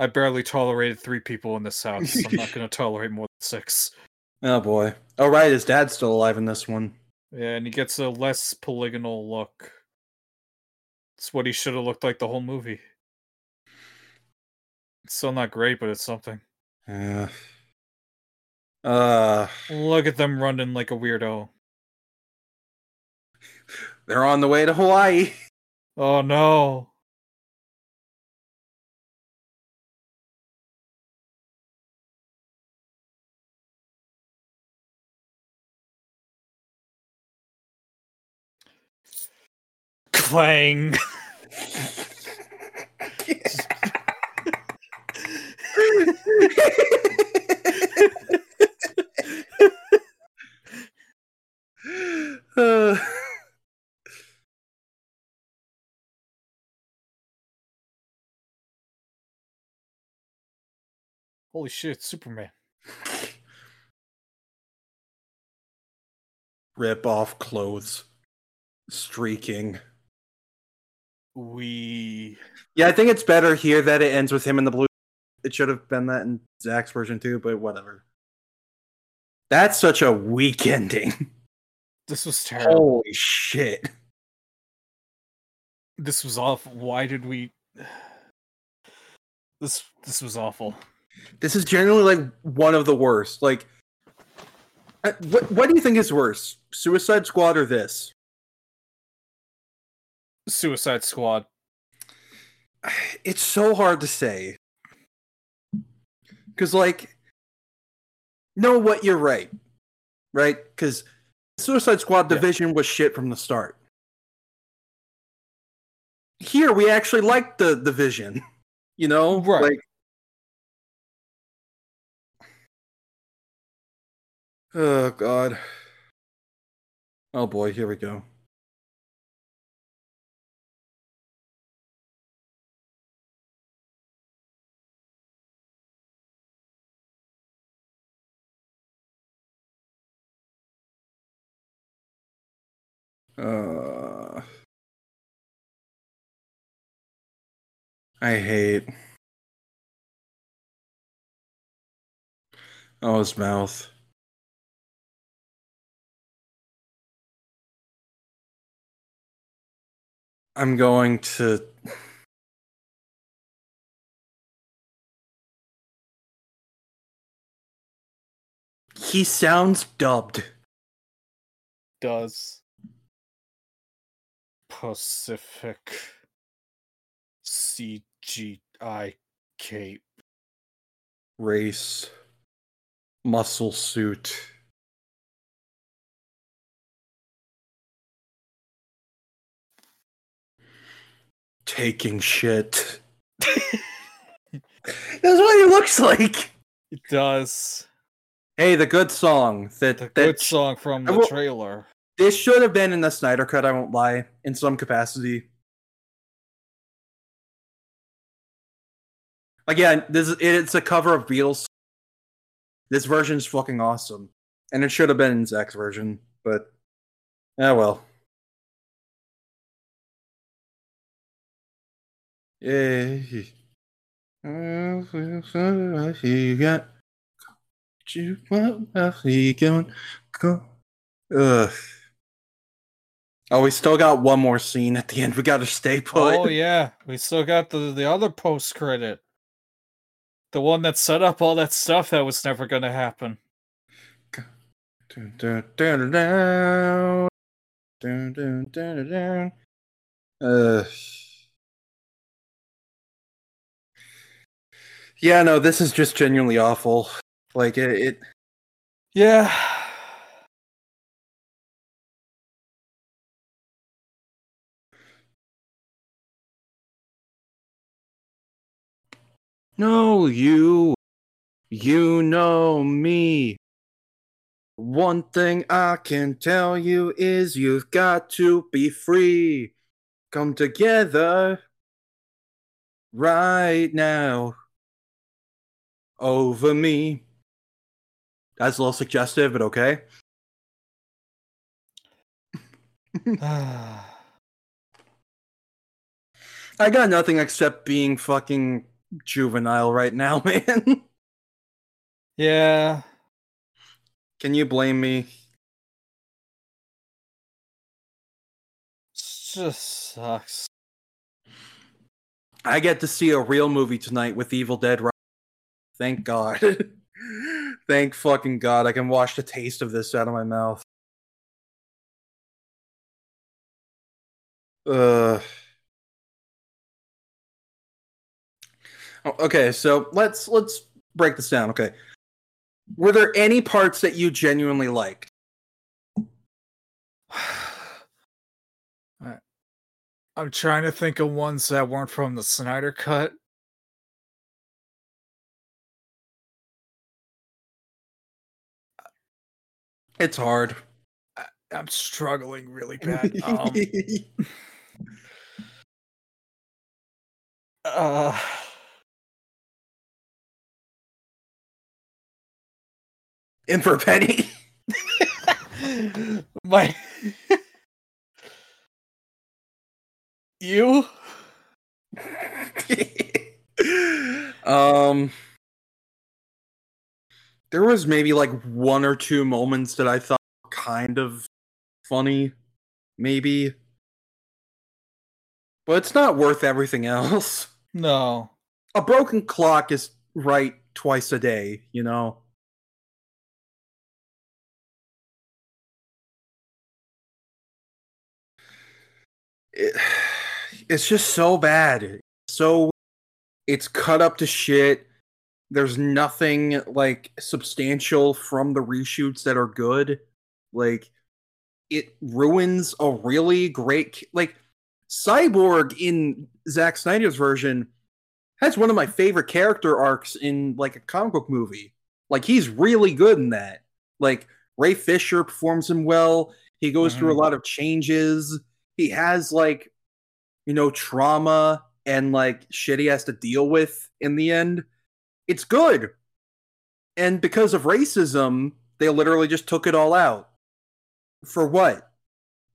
I barely tolerated three people in this house. So I'm not going to tolerate more than six. Oh, boy. Oh, right. His dad's still alive in this one. Yeah, and he gets a less polygonal look. It's what he should have looked like the whole movie. It's still not great, but it's something. Yeah. Uh, uh, Look at them running like a weirdo. They're on the way to Hawaii. Oh, no. Clang. uh. Holy shit, Superman. Rip off clothes. Streaking. We yeah, I think it's better here that it ends with him in the blue. It should have been that in Zack's version too, but whatever. That's such a weak ending. This was terrible. Holy shit! This was awful. Why did we? This this was awful. This is generally like one of the worst. Like, what what do you think is worse, Suicide Squad or this? Suicide Squad. It's so hard to say. Because, like, know what you're right. Right? Because Suicide Squad division yeah. was shit from the start. Here, we actually liked the division. You know? Right. Like, oh, God. Oh, boy. Here we go. Uh, I hate. Oh, his mouth. I'm going to. He sounds dubbed. Does. Pacific C G I cape. Race. Muscle suit. Taking shit. That's what he looks like. It does. Hey, the good song. That, the that good sh- song from the will- trailer. This should have been in the Snyder Cut, I won't lie, in some capacity. Again, this is, it's a cover of Beatles. This version's fucking awesome. And it should have been in Zack's version, but... Ah, well. Yeah. You got... You going... Ugh. Oh, we still got one more scene at the end. We gotta stay put. Oh yeah, we still got the, the other post credit, the one that set up all that stuff that was never gonna happen. Uh, Yeah, no, this is just genuinely awful. Like, it... it yeah. No, you... You know me. One thing I can tell you is you've got to be free. Come together right now over me. That's a little suggestive, but okay. I got nothing except being fucking juvenile right now, man. Yeah. Can you blame me? Just sucks. I get to see a real movie tonight with Evil Dead Rise. Thank God. Thank fucking God. I can wash the taste of this out of my mouth. Uh. Okay, so let's let's break this down. Okay, were there any parts that you genuinely liked? I'm trying to think of ones that weren't from the Snyder Cut. It's hard. I, I'm struggling really bad. Um, uh, in for a penny. My... You? um, there was maybe like one or two moments that I thought were kind of funny, maybe. But it's not worth everything else. No. A broken clock is right twice a day, you know? It... It's just so bad. So it's cut up to shit. There's nothing like substantial from the reshoots that are good. Like it ruins a really great like Cyborg in Zack Snyder's version has one of my favorite character arcs in like a comic book movie. Like he's really good in that. Like Ray Fisher performs him well. He goes mm-hmm. through a lot of changes. He has like you know, trauma and, like, shit he has to deal with in the end. It's good. And because of racism, they literally just took it all out. For what?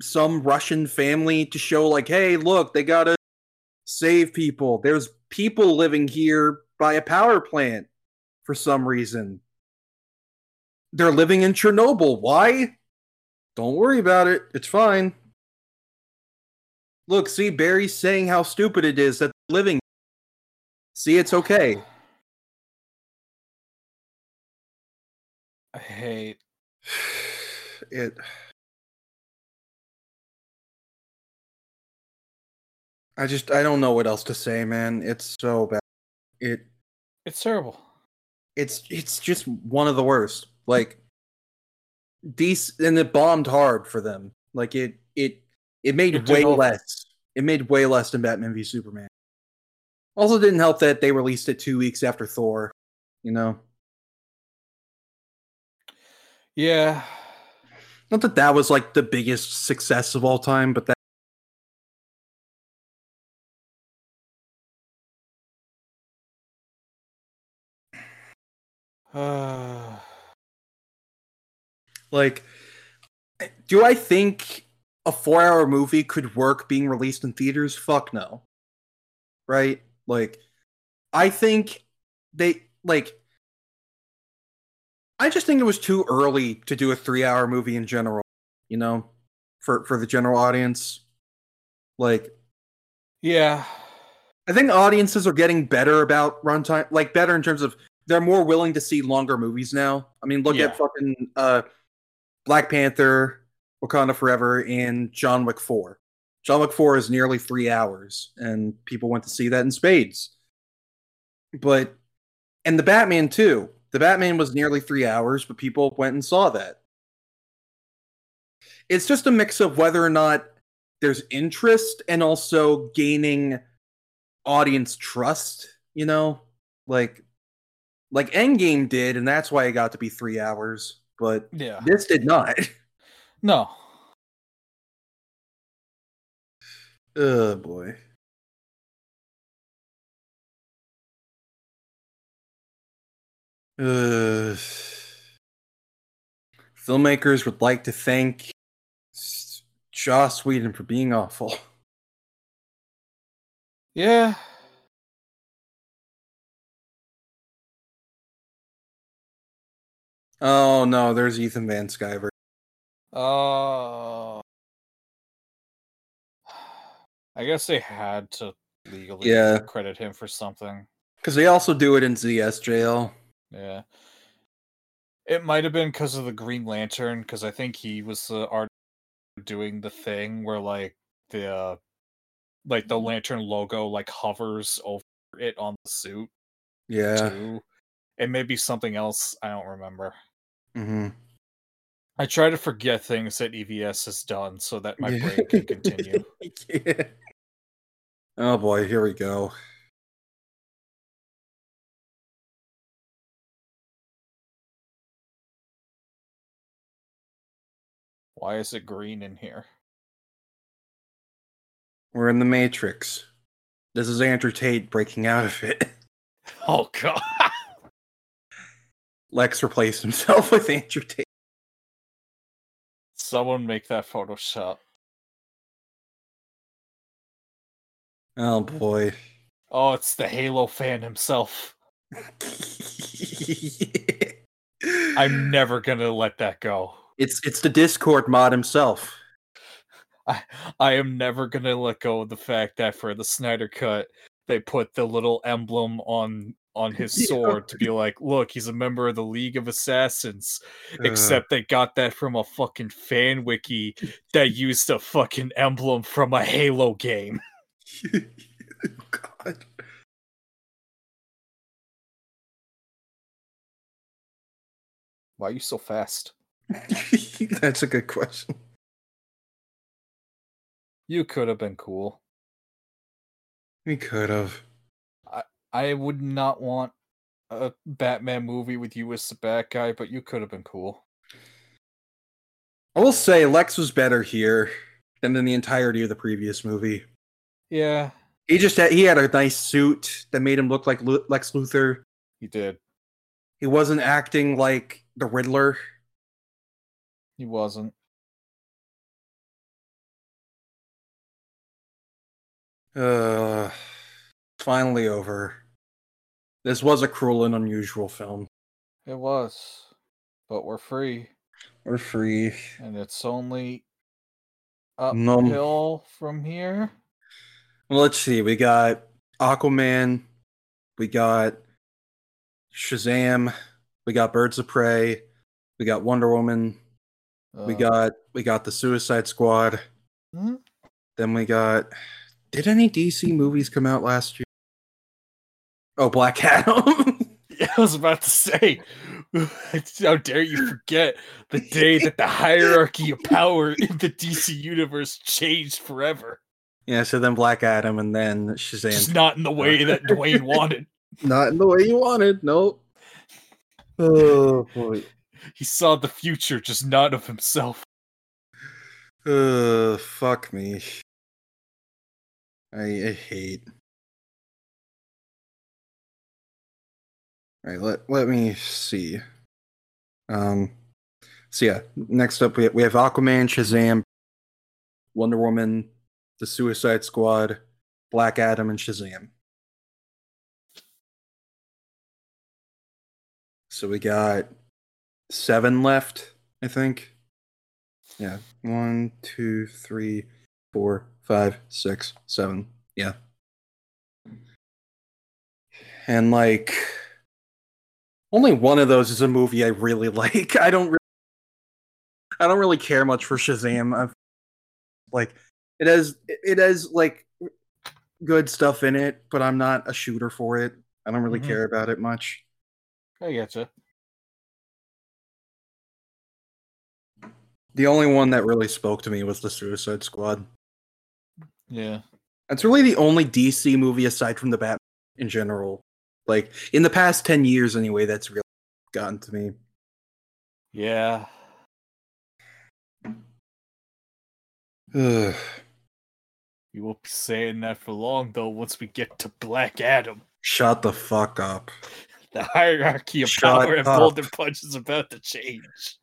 Some Russian family to show, like, hey, look, they gotta save people. There's people living here by a power plant for some reason. They're living in Chernobyl. Why? Don't worry about it. It's fine. Look, see, Barry's saying how stupid it is that they're living. See, it's okay. I hate it. I just, I don't know what else to say, man. It's so bad. It. It's terrible. It's, it's just one of the worst. Like, these, and it bombed hard for them. Like, it, it. It made way less. It made way less than Batman v Superman. Also didn't help that they released it two weeks after Thor, you know? Yeah. Not that that was like the biggest success of all time, but that... Uh... Like, do I think... a four-hour movie could work being released in theaters? Fuck no. Right? Like, I think they, like... I just think it was too early to do a three-hour movie in general, you know? For, for the general audience. Like... Yeah. I think audiences are getting better about runtime. Like, better in terms of... They're more willing to see longer movies now. I mean, look yeah. at fucking uh, Black Panther... Wakanda Forever and John Wick four. John Wick four is nearly three hours, and people went to see that in spades. But And the Batman, too. The Batman was nearly three hours, but people went and saw that. It's just a mix of whether or not there's interest and also gaining audience trust, you know? Like, like Endgame did, and that's why it got to be three hours. But yeah. This did not. No. Oh, boy. Uh, filmmakers would like to thank Joss Whedon for being awful. Yeah. Oh, no, there's Ethan Van Sciver. Oh. Uh, I guess they had to legally yeah. credit him for something. Because they also do it in Z S J L. Yeah. It might have been because of the Green Lantern, because I think he was the artist doing the thing where, like, the uh, like the Lantern logo, like, hovers over it on the suit. Yeah. Too. It may be something else. I don't remember. Mm-hmm. I try to forget things that E V S has done so that my brain can continue. Yeah. Oh, boy. Here we go. Why is it green in here? We're in the Matrix. This is Andrew Tate breaking out of it. Oh, God. Lex replaced himself with Andrew Tate. Someone make that Photoshop. Oh, boy. Oh, it's the Halo fan himself. Yeah. I'm never going to let that go. It's it's the Discord mod himself. I I am never going to let go of the fact that for the Snyder Cut, they put the little emblem on on his sword yeah. to be like, look, he's a member of the League of Assassins, uh, except they got that from a fucking fan wiki that used a fucking emblem from a Halo game. God. Why are you so fast? That's a good question. You could have been cool. We could have. I I would not want a Batman movie with you as the bad guy, but you could have been cool. I will say Lex was better here than in the entirety of the previous movie. Yeah. He just had, he had a nice suit that made him look like Lex Luthor. He did. He wasn't acting like the Riddler. He wasn't. Uh, finally over. This was a cruel and unusual film. It was. But we're free. We're free. And it's only uphill no. from here. Well, let's see. We got Aquaman. We got Shazam. We got Birds of Prey. We got Wonder Woman. We got we got the Suicide Squad. Mm-hmm. Then we got. Did any D C movies come out last year? Oh, Black Adam. Yeah, I was about to say. How dare you forget the day that the hierarchy of power in the D C universe changed forever? Yeah. So then Black Adam, and then Shazam. Just not in the way that Dwayne wanted. Not in the way you wanted. Nope. Oh boy. He saw the future, just not of himself. Uh, fuck me. I, I hate. All right, let let me see. Um, so yeah, next up we have, we have Aquaman, Shazam, Wonder Woman, The Suicide Squad, Black Adam, and Shazam. So we got. Seven left, I think. Yeah. One, two, three, four, five, six, seven. Yeah. And, like, only one of those is a movie I really like. I don't really, I don't really care much for Shazam. I've, like, it has, it has, like, good stuff in it, but I'm not a shooter for it. I don't really mm-hmm. care about it much. I getcha. The only one that really spoke to me was the Suicide Squad. Yeah. That's really the only D C movie aside from the Batman in general. Like, in the past ten years anyway, that's really gotten to me. Yeah. Ugh. You won't be saying that for long, though, once we get to Black Adam. Shut the fuck up. The hierarchy of Shut power up. And Boulder Punch is about to change.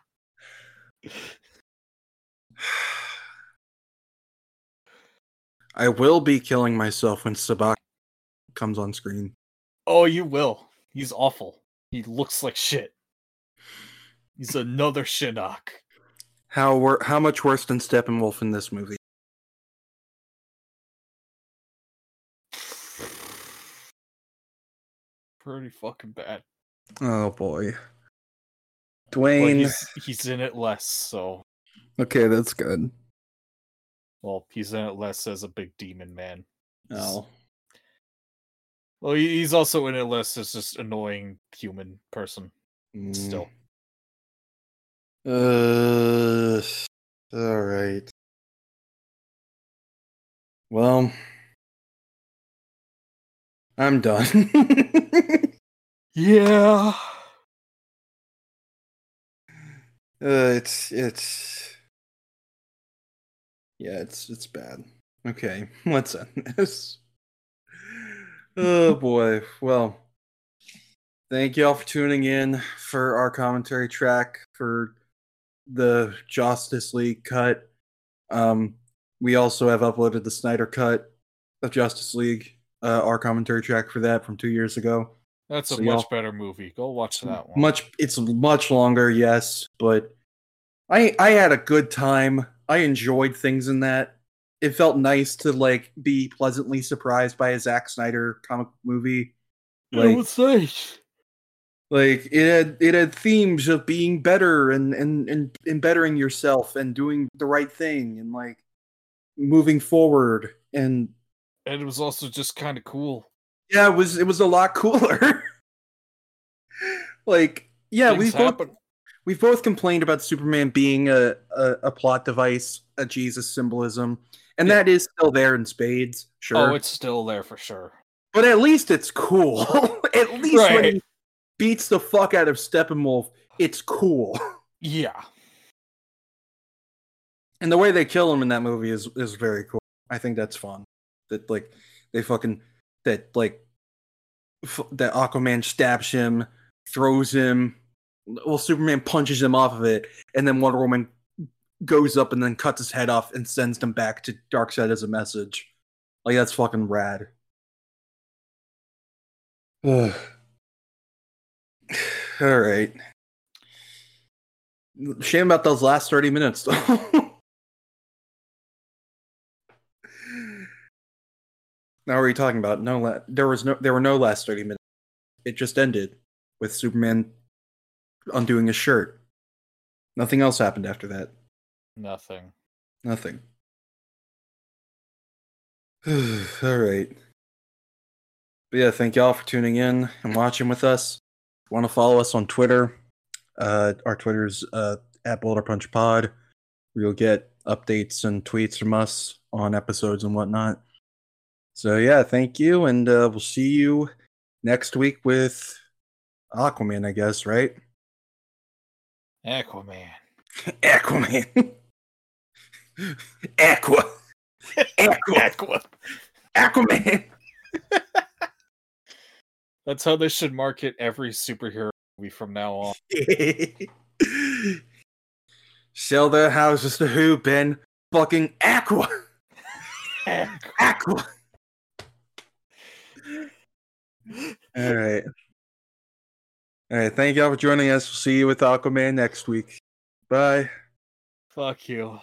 I will be killing myself when Sabak comes on screen. Oh, you will. He's awful. He looks like shit. He's another Shinnok. How wor- how much worse than Steppenwolf in this movie? Pretty fucking bad. Oh boy. Dwayne. Well, he's, he's in it less, so. Okay, that's good. Well, he's in it less as a big demon man. Oh. Well, he's also in it less as just annoying human person. Mm. Still. Uh. All right. Well. I'm done. Yeah. Uh, it's it's yeah, it's it's bad. Okay, let's end this. Oh boy. Well, thank y'all for tuning in for our commentary track for the Justice League cut. Um, we also have uploaded the Snyder cut of Justice League. Uh, our commentary track for that from two years ago. That's so a much better movie. Go watch that one. Much, it's much longer, yes, but I I had a good time. I enjoyed things in that. It felt nice to like be pleasantly surprised by a Zack Snyder comic movie. Like, it was nice. Like it had it had themes of being better and, and, and, and bettering yourself and doing the right thing and like moving forward and and it was also just kind of cool. Yeah, it was it was a lot cooler. Like, yeah, we both we both complained about Superman being a, a, a plot device, a Jesus symbolism, and yeah. That is still there in spades. Sure, oh, it's still there for sure. But at least it's cool. At least right. When he beats the fuck out of Steppenwolf, it's cool. Yeah, and the way they kill him in that movie is is very cool. I think that's fun. That like they fucking. That like f- that Aquaman stabs him, throws him. Well, Superman punches him off of it, and then Wonder Woman goes up and then cuts his head off and sends him back to Darkseid as a message. Like that's fucking rad. Ugh. All right. Shame about those last thirty minutes, though. Now, what are you talking about? No, la- there was no, there were no last thirty minutes. It just ended with Superman undoing his shirt. Nothing else happened after that. Nothing. Nothing. All right. But yeah, thank y'all for tuning in and watching with us. If you want to follow us on Twitter? Uh, our Twitter's uh, at Boulder Punch Pod. Where you'll get updates and tweets from us on episodes and whatnot. So, yeah, thank you, and uh, we'll see you next week with Aquaman, I guess, right? Aquaman. Aquaman. Aqua. Aqua. Aqua. Aquaman. That's how they should market every superhero movie from now on. Sell their houses to who, Ben? Fucking Aqua. Aqua. Aqua. All right. All right. Thank y'all for joining us. We'll see you with Aquaman next week. Bye. Fuck you.